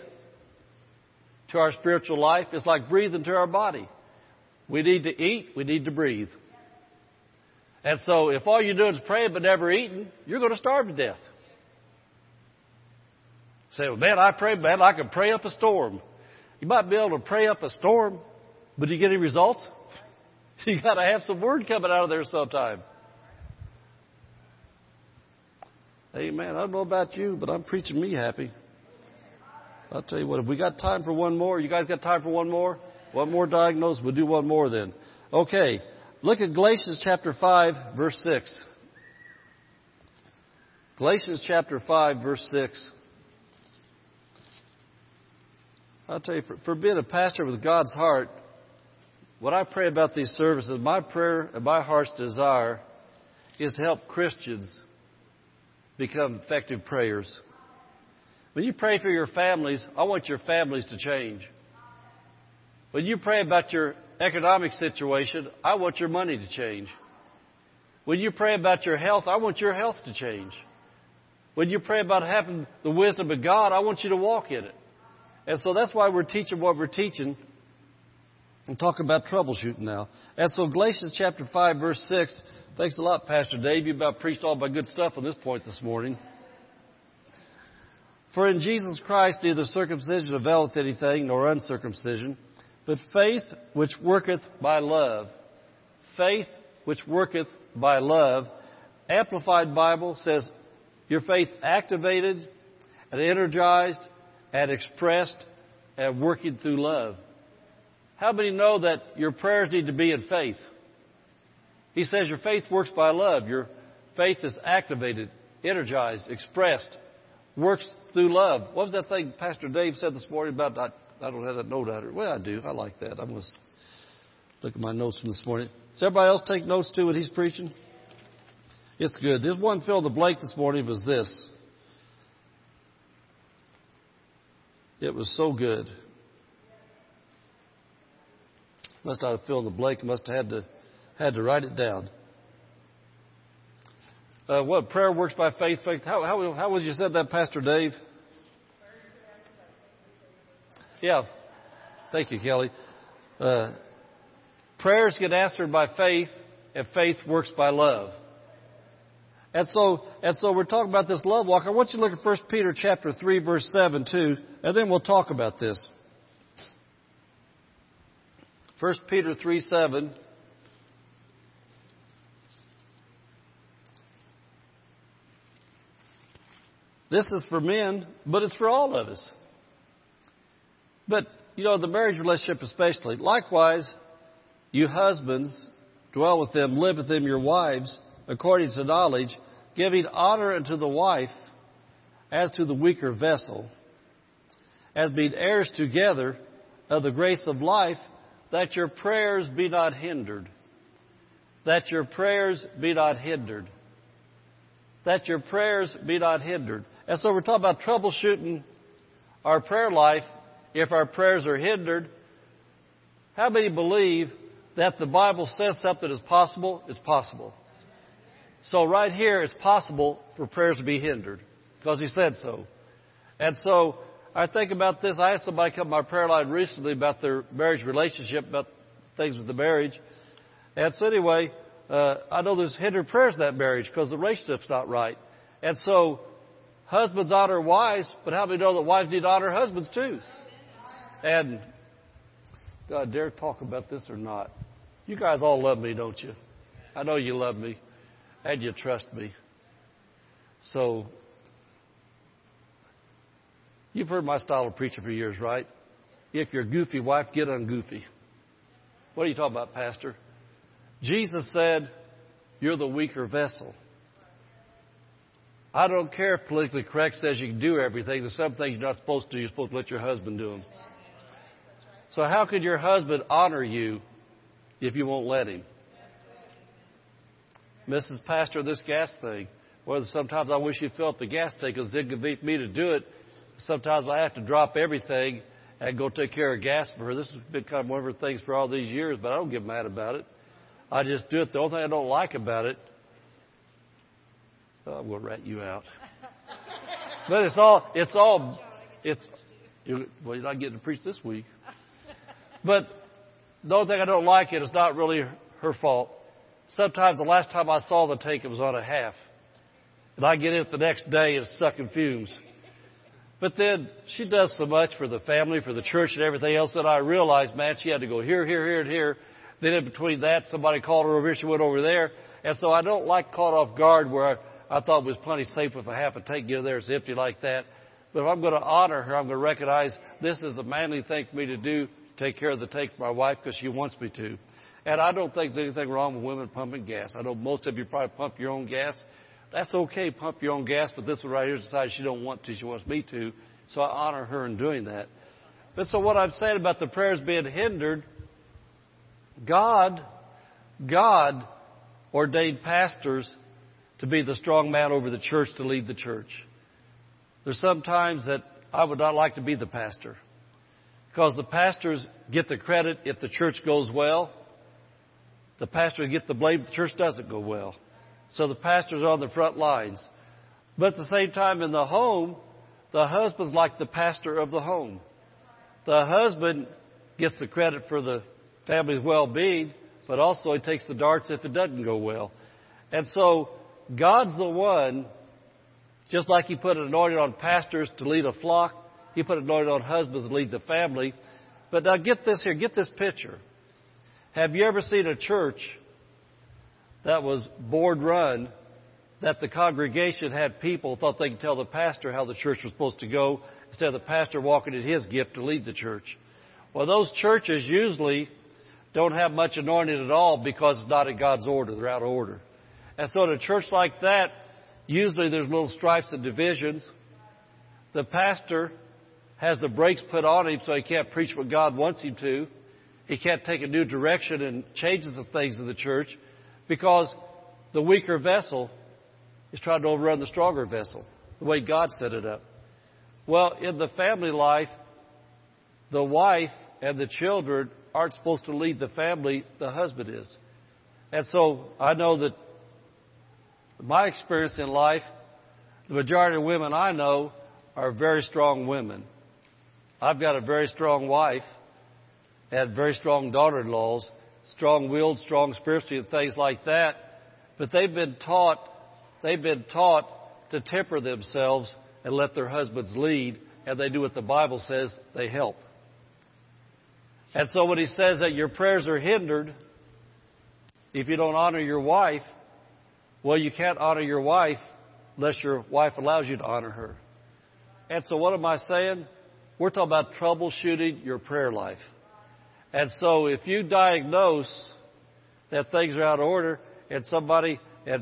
to our spiritual life is like breathing to our body. We need to eat, we need to breathe. And so if all you're doing is praying but never eating, you're going to starve to death. Say, well, man, I pray, man, I can pray up a storm. You might be able to pray up a storm, but do you get any results? You got to have some word coming out of there sometime. Amen. I don't know about you, but I'm preaching me happy. I'll tell you what, if we got time for one more, you guys got time for one more? One more diagnosis, we'll do one more then. Okay. Look at Galatians chapter 5, verse 6. Galatians chapter 5, verse 6. I'll tell you, for being a pastor with God's heart, When I pray about these services, my prayer and my heart's desire is to help Christians become effective prayers. When you pray for your families, I want your families to change. When you pray about your economic situation, I want your money to change. When you pray about your health, I want your health to change. When you pray about having the wisdom of God, I want you to walk in it. And so that's why we're teaching what we're teaching and talking about troubleshooting now. And so Galatians chapter 5, verse 6. Thanks a lot, Pastor Dave. You about preached all my good stuff on this point this morning. For in Jesus Christ neither circumcision availeth anything nor uncircumcision, but faith which worketh by love. Faith which worketh by love. Amplified Bible says, your faith activated and energized and expressed and working through love. How many know that your prayers need to be in faith? He says your faith works by love. Your faith is activated, energized, expressed, works through love. What was that thing Pastor Dave said this morning about? I don't have that note out here. Well, I do. I like that. I'm going to look at my notes from this morning. Does everybody else take notes too when he's preaching? It's good. This one fill in the blank this morning was this. It was so good. Must not have filled in the blank. Must have had to write it down. What prayer works by faith? Faith. How was you said that, Pastor Dave? Yeah. Thank you, Kelly. Prayers get answered by faith, and faith works by love. And so we're talking about this love walk. I want you to look at 1 Peter chapter 3, verse 7, too, and then we'll talk about this. 1 Peter 3, 7. This is for men, but it's for all of us. But, the marriage relationship especially. Likewise, you husbands, dwell with them, live with them, your wives, according to knowledge, giving honor unto the wife as to the weaker vessel, as being heirs together of the grace of life, that your prayers be not hindered. That your prayers be not hindered. That your prayers be not hindered. And so we're talking about troubleshooting our prayer life if our prayers are hindered. How many believe that the Bible says something is possible? It's possible. So right here, it's possible for prayers to be hindered because he said so. And so I think about this. I had somebody come to my prayer line recently about their marriage relationship, about things with the marriage. And so anyway, I know there's hindered prayers in that marriage because the relationship's not right. And so husbands honor wives, but how many know that wives need to honor husbands too? And do I dare talk about this or not? You guys all love me, don't you? I know you love me. And you trust me. So, you've heard my style of preaching for years, right? If you're a goofy wife, get ungoofy. What are you talking about, Pastor? Jesus said, you're the weaker vessel. I don't care if politically correct says you can do everything. There's some things you're not supposed to. You're supposed to let your husband do them. So how could your husband honor you if you won't let him? Mrs. Pastor, this gas thing. Well, sometimes I wish you'd fill up the gas tank because it could beat me to do it. Sometimes I have to drop everything and go take care of gas for her. This has been kind of one of her things for all these years, but I don't get mad about it. I just do it. The only thing I don't like about it, I'm going to rat you out. But well, you're not getting to preach this week. But the only thing I don't like it's not really her fault. Sometimes the last time I saw the tank, it was on a half. And I get in it the next day and it's sucking fumes. But then she does so much for the family, for the church and everything else that I realized, man, she had to go here, and here. Then in between that, somebody called her over here. She went over there. And so I don't like caught off guard where I thought it was plenty safe with a half a tank. There, it's empty like that. But if I'm going to honor her, I'm going to recognize this is a manly thing for me to do, take care of the tank for my wife because she wants me to. And I don't think there's anything wrong with women pumping gas. I know most of you probably pump your own gas. That's okay, pump your own gas, but this one right here decided she don't want to, she wants me to. So I honor her in doing that. But so what I'm saying about the prayers being hindered, God ordained pastors to be the strong man over the church, to lead the church. There's some times that I would not like to be the pastor, because the pastors get the credit if the church goes well. The pastors get the blame if the church doesn't go well. So the pastors are on the front lines. But at the same time, in the home, the husband's like the pastor of the home. The husband gets the credit for the family's well-being, but also he takes the darts if it doesn't go well. And so God's the one, just like he put an anointing on pastors to lead a flock, he put an anointing on husbands to lead the family. But now get this here, get this picture. Have you ever seen a church that was board-run, that the congregation had people thought they could tell the pastor how the church was supposed to go, instead of the pastor walking in his gift to lead the church? Well, those churches usually don't have much anointing at all, because it's not in God's order. They're out of order. And so in a church like that, usually there's little stripes and divisions. The pastor has the brakes put on him so he can't preach what God wants him to. He can't take a new direction and change some things in the church, because the weaker vessel is trying to overrun the stronger vessel, the way God set it up. Well, in the family life, the wife and the children aren't supposed to lead the family, the husband is. And so I know that my experience in life, the majority of women I know are very strong women. I've got a very strong wife and very strong daughter-in-laws, strong-willed, strong spiritually, and things like that. But they've been taught to temper themselves and let their husbands lead, and they do what the Bible says, they help. And so when he says that your prayers are hindered if you don't honor your wife, well, you can't honor your wife unless your wife allows you to honor her. And so what am I saying? We're talking about troubleshooting your prayer life. And so if you diagnose that things are out of order, and I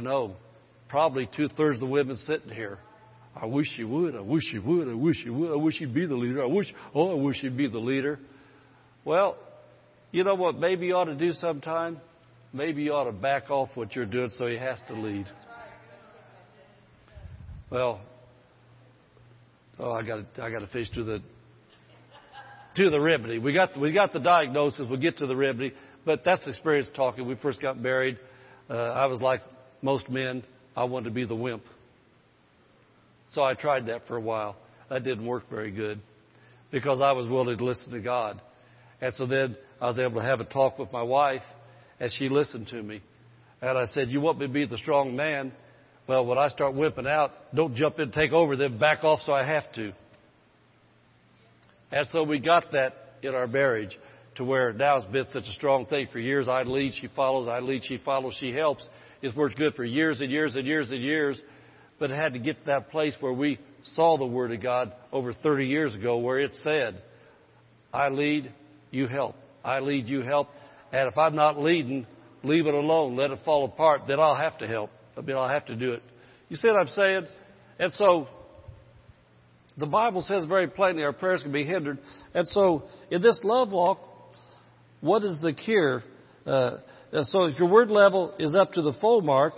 know probably 2/3 of the women sitting here, I wish you would, I wish you would, I wish you would, I wish you'd be the leader, I wish you'd be the leader. Well, you know what maybe you ought to do sometime? Maybe you ought to back off what you're doing so he has to lead. Well, I gotta finish to the remedy. We got the diagnosis, we'll get to the remedy, but that's experience talking. We first got married. I was like most men, I wanted to be the wimp. So I tried that for a while. That didn't work very good, because I was willing to listen to God. And so then I was able to have a talk with my wife, and she listened to me. And I said, you want me to be the strong man? Well, when I start whipping out, don't jump in and take over, then back off so I have to. And so we got that in our marriage, to where now it's been such a strong thing for years. I lead, she follows. I lead, she follows. She helps. It's worked good for years and years and years and years. But it had to get to that place where we saw the Word of God over 30 years ago, where it said, I lead, you help. I lead, you help. And if I'm not leading, leave it alone. Let it fall apart. Then I'll have to help. I mean, I'll have to do it. You see what I'm saying? And so the Bible says very plainly our prayers can be hindered. And so in this love walk, what is the cure? So if your word level is up to the full mark,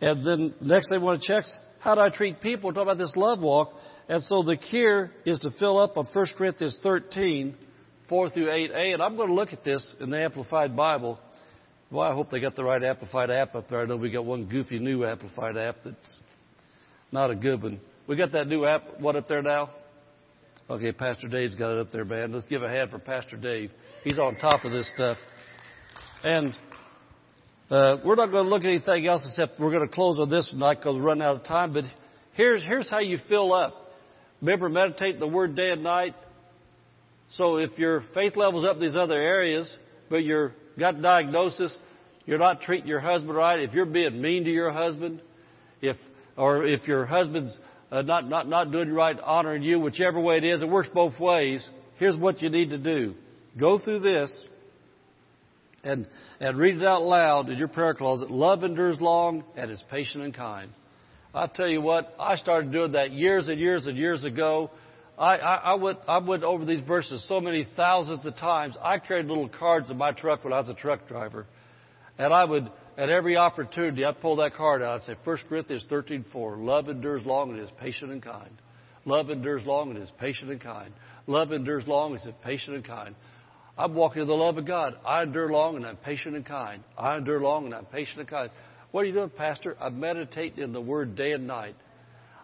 and then next they want to check, how do I treat people? We're talking about this love walk. And so the cure is to fill up on 1 Corinthians 13, 4 through 8a. And I'm going to look at this in the Amplified Bible. Well, I hope they got the right Amplified app up there. I know we got one goofy new Amplified app that's not a good one. We got that new app, what, up there now? Okay, Pastor Dave's got it up there, man. Let's give a hand for Pastor Dave. He's on top of this stuff. And we're not going to look at anything else, except we're going to close on this tonight because we're running out of time. But here's how you fill up. Remember, meditate the Word day and night. So if your faith level's up in these other areas, but you've got diagnosis, you're not treating your husband right, if you're being mean to your husband, if your husband's not doing right, honoring you, whichever way it is, it works both ways. Here's what you need to do. Go through this. And read it out loud in your prayer closet. Love endures long and is patient and kind. I tell you what, I started doing that years and years and years ago. I went over these verses so many thousands of times. I carried little cards in my truck when I was a truck driver. And I would, at every opportunity, I'd pull that card out and say, 1 Corinthians 13:4, love endures long and is patient and kind. Love endures long and is patient and kind. Love endures long and is patient and kind. I'm walking in the love of God. I endure long and I'm patient and kind. I endure long and I'm patient and kind. What are you doing, Pastor? I meditate in the Word day and night.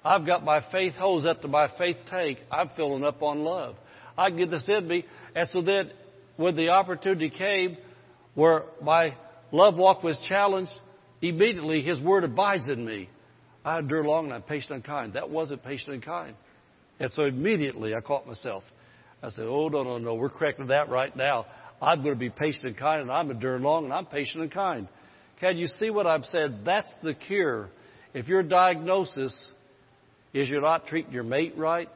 I've got my faith hose up to my faith tank. I'm filling up on love. I can get this in me. And so then when the opportunity came where my love walk was challenged, immediately His Word abides in me. I endure long and I'm patient and kind. That wasn't patient and kind. And so immediately I caught myself. I said, oh, no, we're correcting that right now. I'm going to be patient and kind, and I'm enduring long, and I'm patient and kind. Can you see what I've said? That's the cure. If your diagnosis is you're not treating your mate right,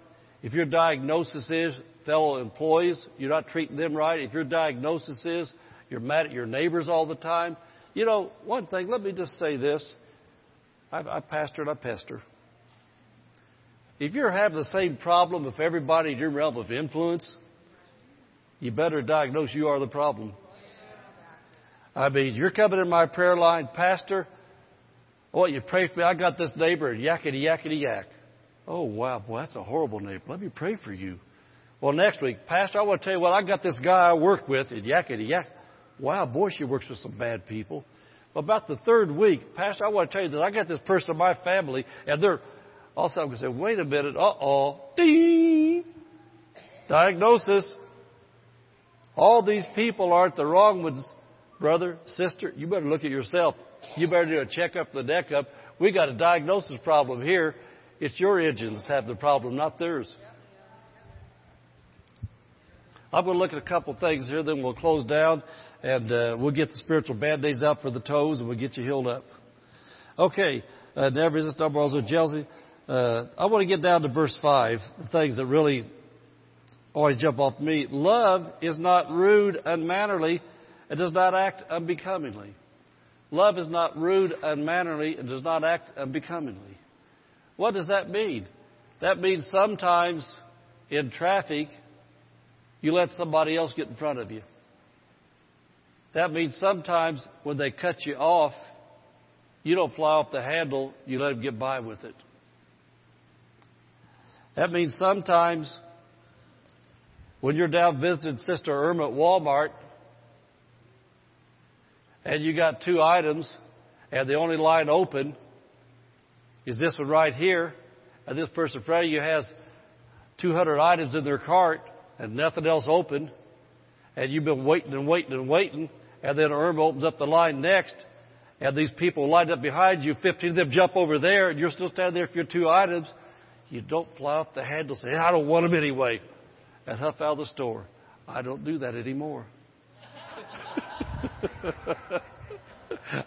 if your diagnosis is fellow employees, you're not treating them right, if your diagnosis is you're mad at your neighbors all the time, you know, one thing, let me just say this. I pastor and I pester. If you're having the same problem with everybody in your realm of influence, you better diagnose you are the problem. I mean, you're coming in my prayer line, Pastor, oh, you pray for me. I got this neighbor, yakety, yakety, yak. Oh, wow, boy, that's a horrible neighbor. Let me pray for you. Well, next week, Pastor, I want to tell you what, I got this guy I work with, and yakety, yak. Wow, boy, she works with some bad people. About the third week, Pastor, I want to tell you that I got this person in my family, and they're... Also, I'm going to say, wait a minute, uh-oh, ding, diagnosis. All these people aren't the wrong ones, brother, sister. You better look at yourself. You better do a checkup, the neck up. We got a diagnosis problem here. It's your engines have the problem, not theirs. I'm going to look at a couple things here, then we'll close down, and we'll get the spiritual band-aids out for the toes, and we'll get you healed up. Okay, never resist, no morals, or jealousy. I want to get down to verse 5, the things that really always jump off me. Love is not rude, unmannerly, and does not act unbecomingly. Love is not rude, unmannerly, and does not act unbecomingly. What does that mean? That means sometimes in traffic, you let somebody else get in front of you. That means sometimes when they cut you off, you don't fly off the handle, you let them get by with it. That means sometimes when you're down visiting Sister Irma at Walmart and you got two items and the only line open is this one right here, and this person in front of you has 200 items in their cart and nothing else open, and you've been waiting and waiting and waiting, and then Irma opens up the line next, and these people lined up behind you, 15 of them jump over there, and you're still standing there for your two items. You don't fly off the handle and say, I don't want them anyway, and huff out of the store. I don't do that anymore.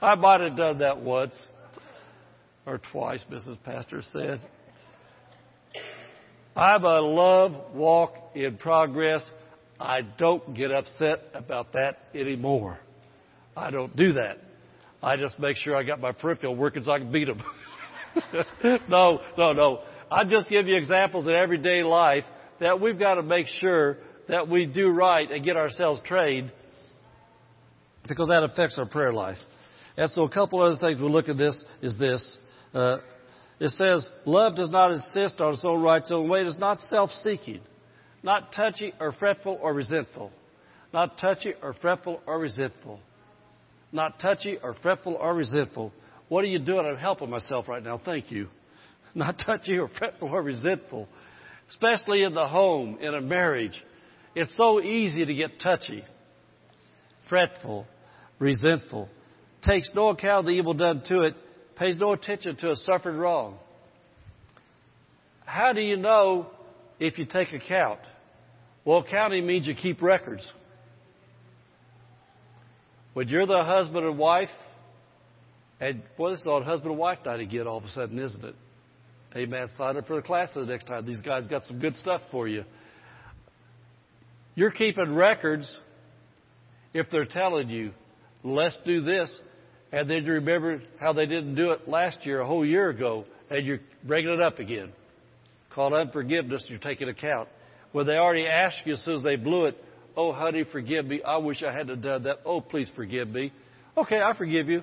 I might have done that once or twice, Mrs. Pastor said. I'm a love walk in progress. I don't get upset about that anymore. I don't do that. I just make sure I got my peripheral working so I can beat them. No. I just give you examples in everyday life that we've got to make sure that we do right and get ourselves trained, because that affects our prayer life. And so a couple other things we'll look at this. It says, love does not insist on its own right, its own way. It is not self-seeking, not touchy or fretful or resentful. Not touchy or fretful or resentful. Not touchy or fretful or resentful. What are you doing? I'm helping myself right now. Thank you. Not touchy or fretful or resentful, especially in the home, in a marriage. It's so easy to get touchy, fretful, resentful. Takes no account of the evil done to it. Pays no attention to a suffered wrong. How do you know if you take account? Well, counting means you keep records. When you're the husband and wife, and boy, this is on husband and wife night again all of a sudden, isn't it? Amen. Sign up for the classes next time. These guys got some good stuff for you. You're keeping records if they're telling you, let's do this, and then you remember how they didn't do it last year, a whole year ago, and you're bringing it up again. called unforgiveness, you take an account. Well, they already asked you as soon as they blew it, oh, honey, forgive me. I wish I hadn't done that. Oh, please forgive me. Okay, I forgive you.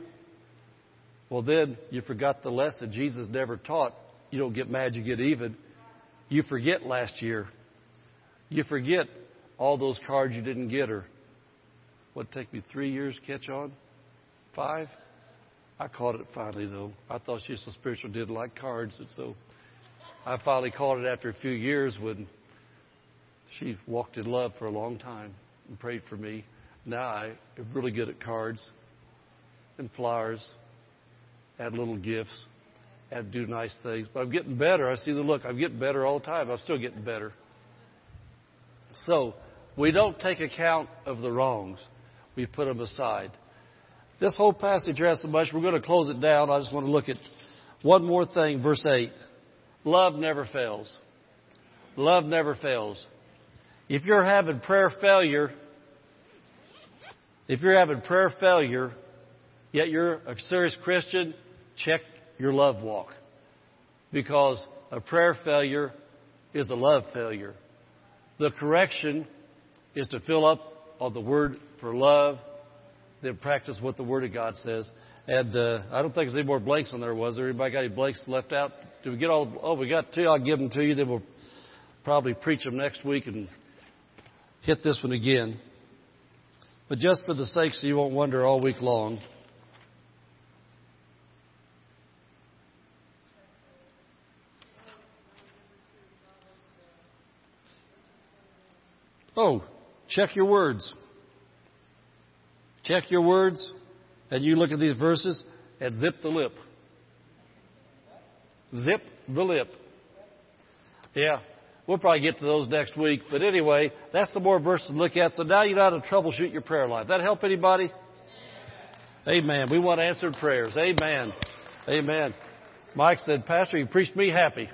Well, then you forgot the lesson Jesus never taught. You don't get mad, you get even. You forget last year. You forget all those cards you didn't get her. What, take me 3 years to catch on? 5? I caught it finally, though. I thought she was so spiritual, didn't like cards. And so I finally caught it after a few years when she walked in love for a long time and prayed for me. Now I'm really good at cards and flowers, add little gifts, and do nice things. But I'm getting better. I see the look. I'm getting better all the time. I'm still getting better. So we don't take account of the wrongs. We put them aside. This whole passage has so much. We're going to close it down. I just want to look at one more thing. Verse 8. Love never fails. Love never fails. If you're having prayer failure, yet you're a serious Christian, check your love walk. Because a prayer failure is a love failure. The correction is to fill up on the word for love, then practice what the Word of God says. And I don't think there's any more blanks on there, was there? Anybody got any blanks left out? Did we get all? Oh, we got 2. I'll give them to you. Then we'll probably preach them next week and hit this one again. But just for the sake so you won't wonder all week long. Oh, check your words. Check your words, and you look at these verses, and zip the lip. Zip the lip. Yeah, we'll probably get to those next week. But anyway, that's the more verses to look at. So now you know how to troubleshoot your prayer life. That help anybody? Amen. We want answered prayers. Amen. Amen. Mike said, Pastor, you preached me happy.